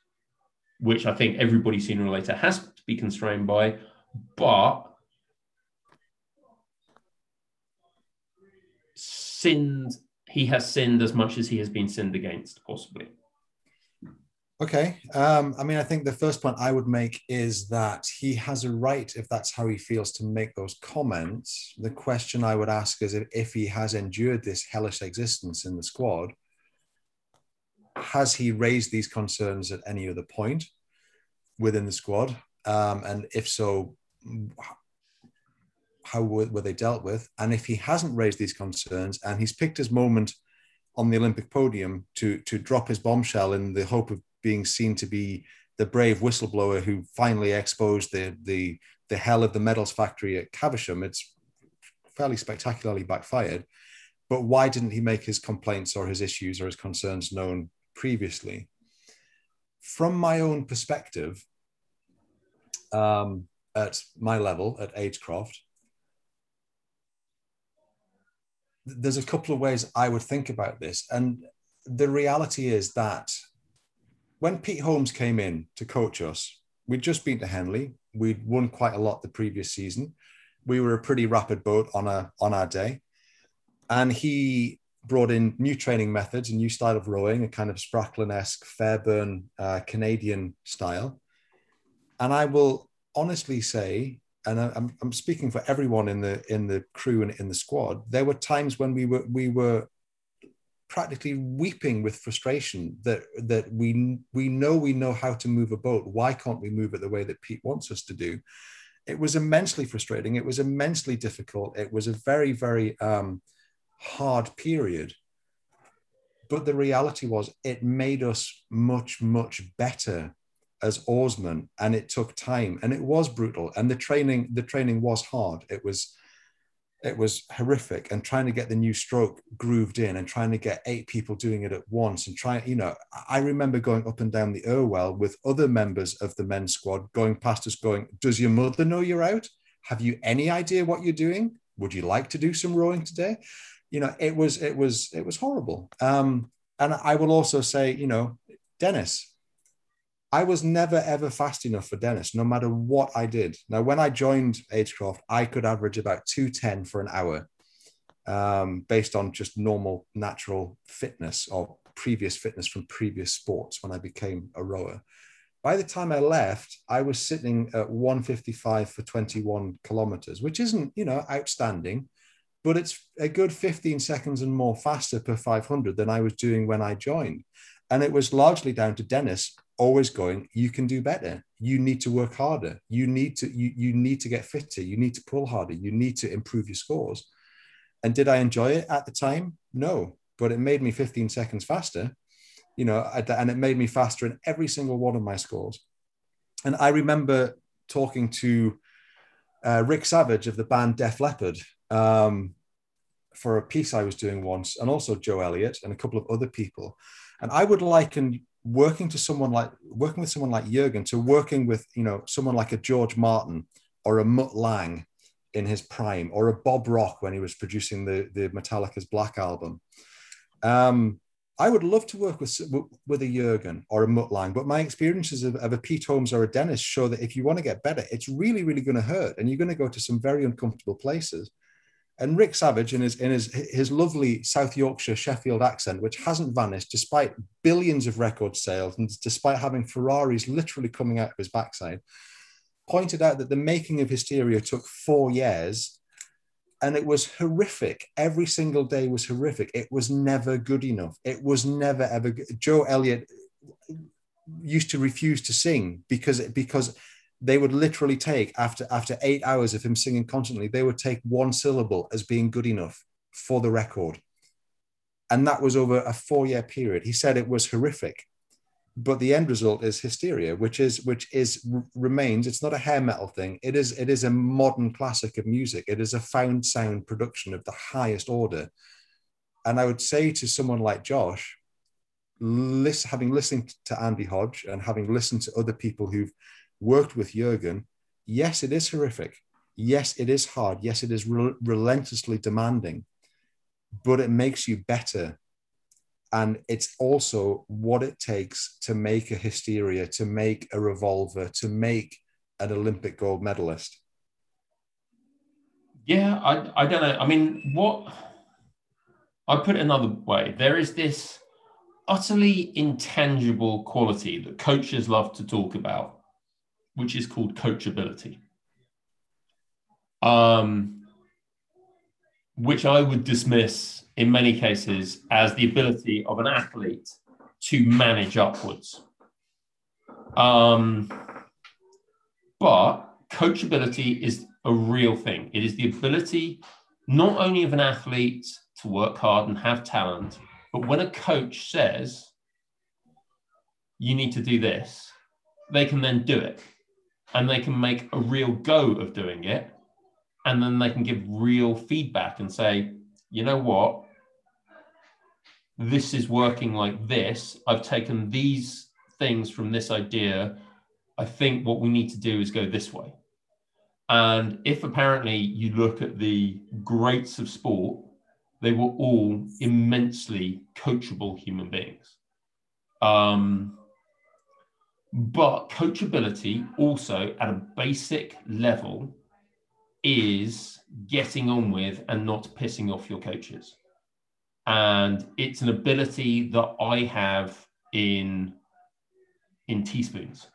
which I think everybody sooner or later has to be constrained by. But sinned, he has sinned as much as he has been sinned against, possibly. Okay. Um, I mean, I think the first point I would make is that he has a right, if that's how he feels, to make those comments. The question I would ask is if, if he has endured this hellish existence in the squad, has he raised these concerns at any other point within the squad? Um, and if so, how were, were they dealt with? And if he hasn't raised these concerns and he's picked his moment on the Olympic podium to, to drop his bombshell in the hope of being seen to be the brave whistleblower who finally exposed the the the hell of the medals factory at Caversham, it's fairly spectacularly backfired. But why didn't he make his complaints or his issues or his concerns known previously? From my own perspective, um, at my level, at Agecroft, there's a couple of ways I would think about this. And the reality is that when Pete Holmes came in to coach us, we'd just been to Henley. We'd won quite a lot the previous season. We were a pretty rapid boat on a, on our day. And he brought in new training methods, a new style of rowing, a kind of Spracklin-esque, Fairburn, uh, Canadian style. And I will honestly say, and I'm, I'm speaking for everyone in the in the crew and in the squad, there were times when we were we were practically weeping with frustration that that we we know we know how to move a boat. Why can't we move it the way that Pete wants us to do? It was immensely frustrating. It was immensely difficult. It was a very, very um, hard period. But the reality was it made us much, much better as oarsmen, and it took time, and it was brutal, and the training the training was hard. It was it was horrific, and trying to get the new stroke grooved in and trying to get eight people doing it at once and trying, you know, I remember going up and down the Irwell with other members of the men's squad going past us going, does your mother know you're out? Have you any idea what you're doing? Would you like to do some rowing today? You know, it was it was it was horrible. Um and I will also say, you know, Dennis, I was never, ever fast enough for Dennis, no matter what I did. Now, when I joined Agecroft, I could average about two ten for an hour, um, based on just normal, natural fitness or previous fitness from previous sports when I became a rower. By the time I left, I was sitting at one fifty-five for twenty-one kilometers, which isn't, you know, outstanding, but it's a good fifteen seconds and more faster per five hundred than I was doing when I joined. And it was largely down to Dennis always going, you can do better. You need to work harder. You need to you you need to get fitter. You need to pull harder. You need to improve your scores. And did I enjoy it at the time? No, but it made me fifteen seconds faster, you know, and it made me faster in every single one of my scores. And I remember talking to uh, Rick Savage of the band Def Leppard um, for a piece I was doing once, and also Joe Elliott and a couple of other people. And I would liken working to someone like working with someone like Jürgen to working with, you know, someone like a George Martin or a Mutt Lange in his prime, or a Bob Rock when he was producing the the Metallica's Black album. Um, I would love to work with with a Jürgen or a Matt Lang, but my experiences of, of a Pete Holmes or a Dennis show that if you want to get better, it's really, really going to hurt, and you're going to go to some very uncomfortable places. And Rick Savage, in his in his his lovely South Yorkshire Sheffield accent, which hasn't vanished despite billions of record sales and despite having Ferraris literally coming out of his backside, pointed out that the making of Hysteria took four years. And it was horrific. Every single day was horrific. It was never good enough. It was never, ever good. Joe Elliott used to refuse to sing because, because they would literally take, after, after eight hours of him singing constantly, they would take one syllable as being good enough for the record. And that was over a four-year period. He said it was horrific. But the end result is Hysteria, which is which is remains. It's not a hair metal thing. It is it is a modern classic of music. It is a found sound production of the highest order. And I would say to someone like Josh, listen, having listened to Andy Hodge and having listened to other people who've worked with Jürgen, yes, it is horrific. Yes, it is hard. Yes, it is re- relentlessly demanding. But it makes you better. And it's also what it takes to make a Hysteria, to make a Revolver, to make an Olympic gold medalist. Yeah, I, I don't know. I mean, what... I put it another way. There is this utterly intangible quality that coaches love to talk about, which is called coachability, um, which I would dismiss in many cases as the ability of an athlete to manage upwards. Um, but coachability is a real thing. It is the ability not only of an athlete to work hard and have talent, but when a coach says, you need to do this, they can then do it. And they can make a real go of doing it. And then they can give real feedback and say, you know what? This is working like this. I've taken these things from this idea. I think what we need to do is go this way. And if apparently you look at the greats of sport, they were all immensely coachable human beings. Um, but coachability also at a basic level is getting on with and not pissing off your coaches. And it's an ability that I have in in teaspoons.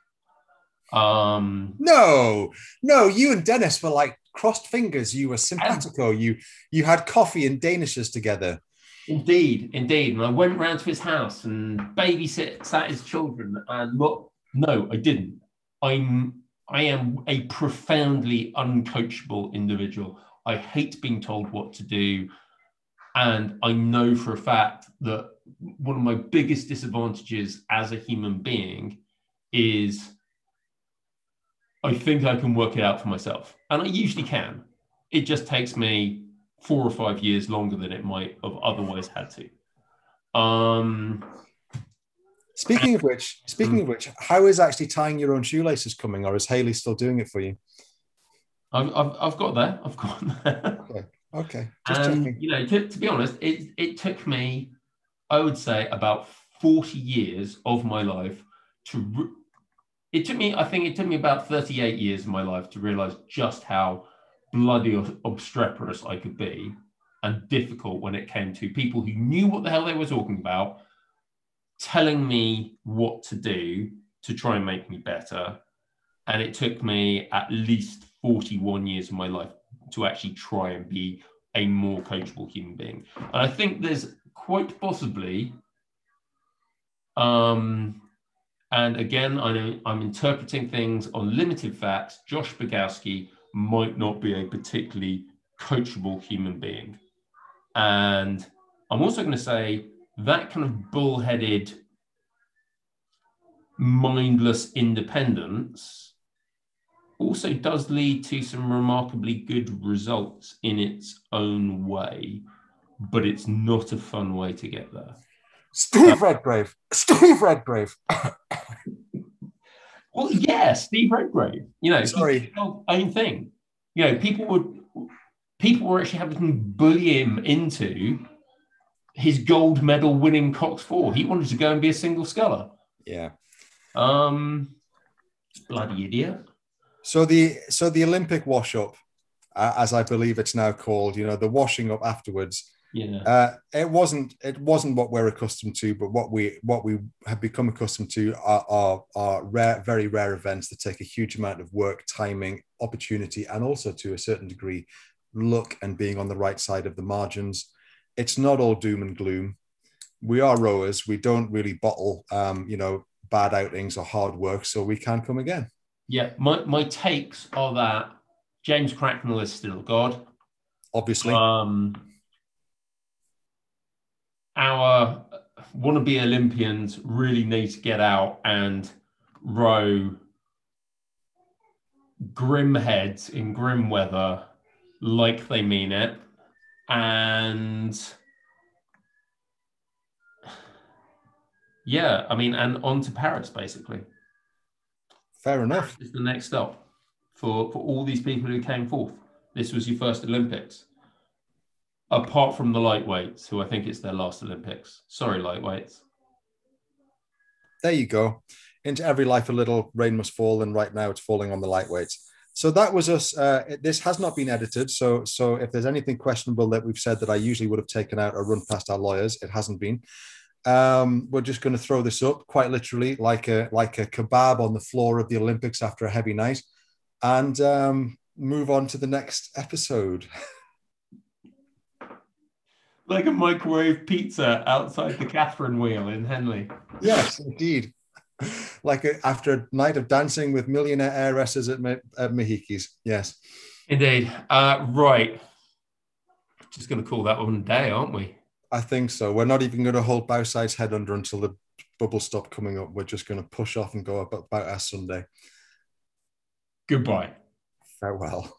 Um, no, no, you and Dennis were like crossed fingers. You were simpatico. You you had coffee and danishes together. Indeed, indeed. And I went round to his house and babysat sat his children. And well, no, I didn't. I'm. I am a profoundly uncoachable individual. I hate being told what to do. And I know for a fact that one of my biggest disadvantages as a human being is I think I can work it out for myself. And I usually can. It just takes me four or five years longer than it might have otherwise had to. Um, Speaking of which, speaking mm. of which, how is actually tying your own shoelaces coming, or is Hayley still doing it for you? I've I've, I've got there. I've got there. Okay. Okay. Just and checking. You know, to, to be honest, it it took me, I would say, about forty years of my life to. Re- it took me, I think, it took me about thirty-eight years of my life to realise just how bloody obstreperous I could be, and difficult when it came to people who knew what the hell they were talking about, telling me what to do to try and make me better. And it took me at least forty-one years of my life to actually try and be a more coachable human being. And I think there's quite possibly, um, and again, I know I'm interpreting things on limited facts, Josh Bugaski might not be a particularly coachable human being. And I'm also going to say, that kind of bullheaded, mindless independence also does lead to some remarkably good results in its own way, but it's not a fun way to get there. Steve Redgrave. Steve Redgrave. Well, yeah, Steve Redgrave. You know, sorry, own thing. You know, people would, people were actually having to bully him into his gold medal winning Cox Four. He wanted to go and be a single sculler. Yeah. Um, bloody idiot. So the so the Olympic wash-up, uh, as I believe it's now called, you know, the washing up afterwards. Yeah. Uh, it wasn't it wasn't what we're accustomed to, but what we what we have become accustomed to are, are, are rare, very rare events that take a huge amount of work, timing, opportunity, and also to a certain degree, luck and being on the right side of the margins. It's not all doom and gloom. We are rowers. We don't really bottle, um, you know, bad outings or hard work, so we can come again. Yeah, my, my takes are that James Cracknell is still God. Obviously. Um, our wannabe Olympians really need to get out and row grim heads in grim weather like they mean it. And yeah, I mean, and on to Paris, basically. Fair enough. It's the next stop for, for all these people who came forth. This was your first Olympics, apart from the lightweights, who I think it's their last Olympics. Sorry, lightweights. There you go. Into every life a little rain must fall, and right now it's falling on the lightweights. So that was us. Uh, this has not been edited. So, so if there's anything questionable that we've said that I usually would have taken out or run past our lawyers, it hasn't been. Um, we're just going to throw this up quite literally like a like a kebab on the floor of the Olympics after a heavy night, and um, move on to the next episode. Like a microwave pizza outside the Catherine wheel in Henley. Yes, indeed. Like a, after a night of dancing with millionaire heiresses at, Ma- at Mahiki's. Yes. Indeed. Uh, right. Just going to call that one a day, aren't we? I think so. We're not even going to hold Bowside's head under until the bubbles stop coming up. We're just going to push off and go about our Sunday. Goodbye. Farewell.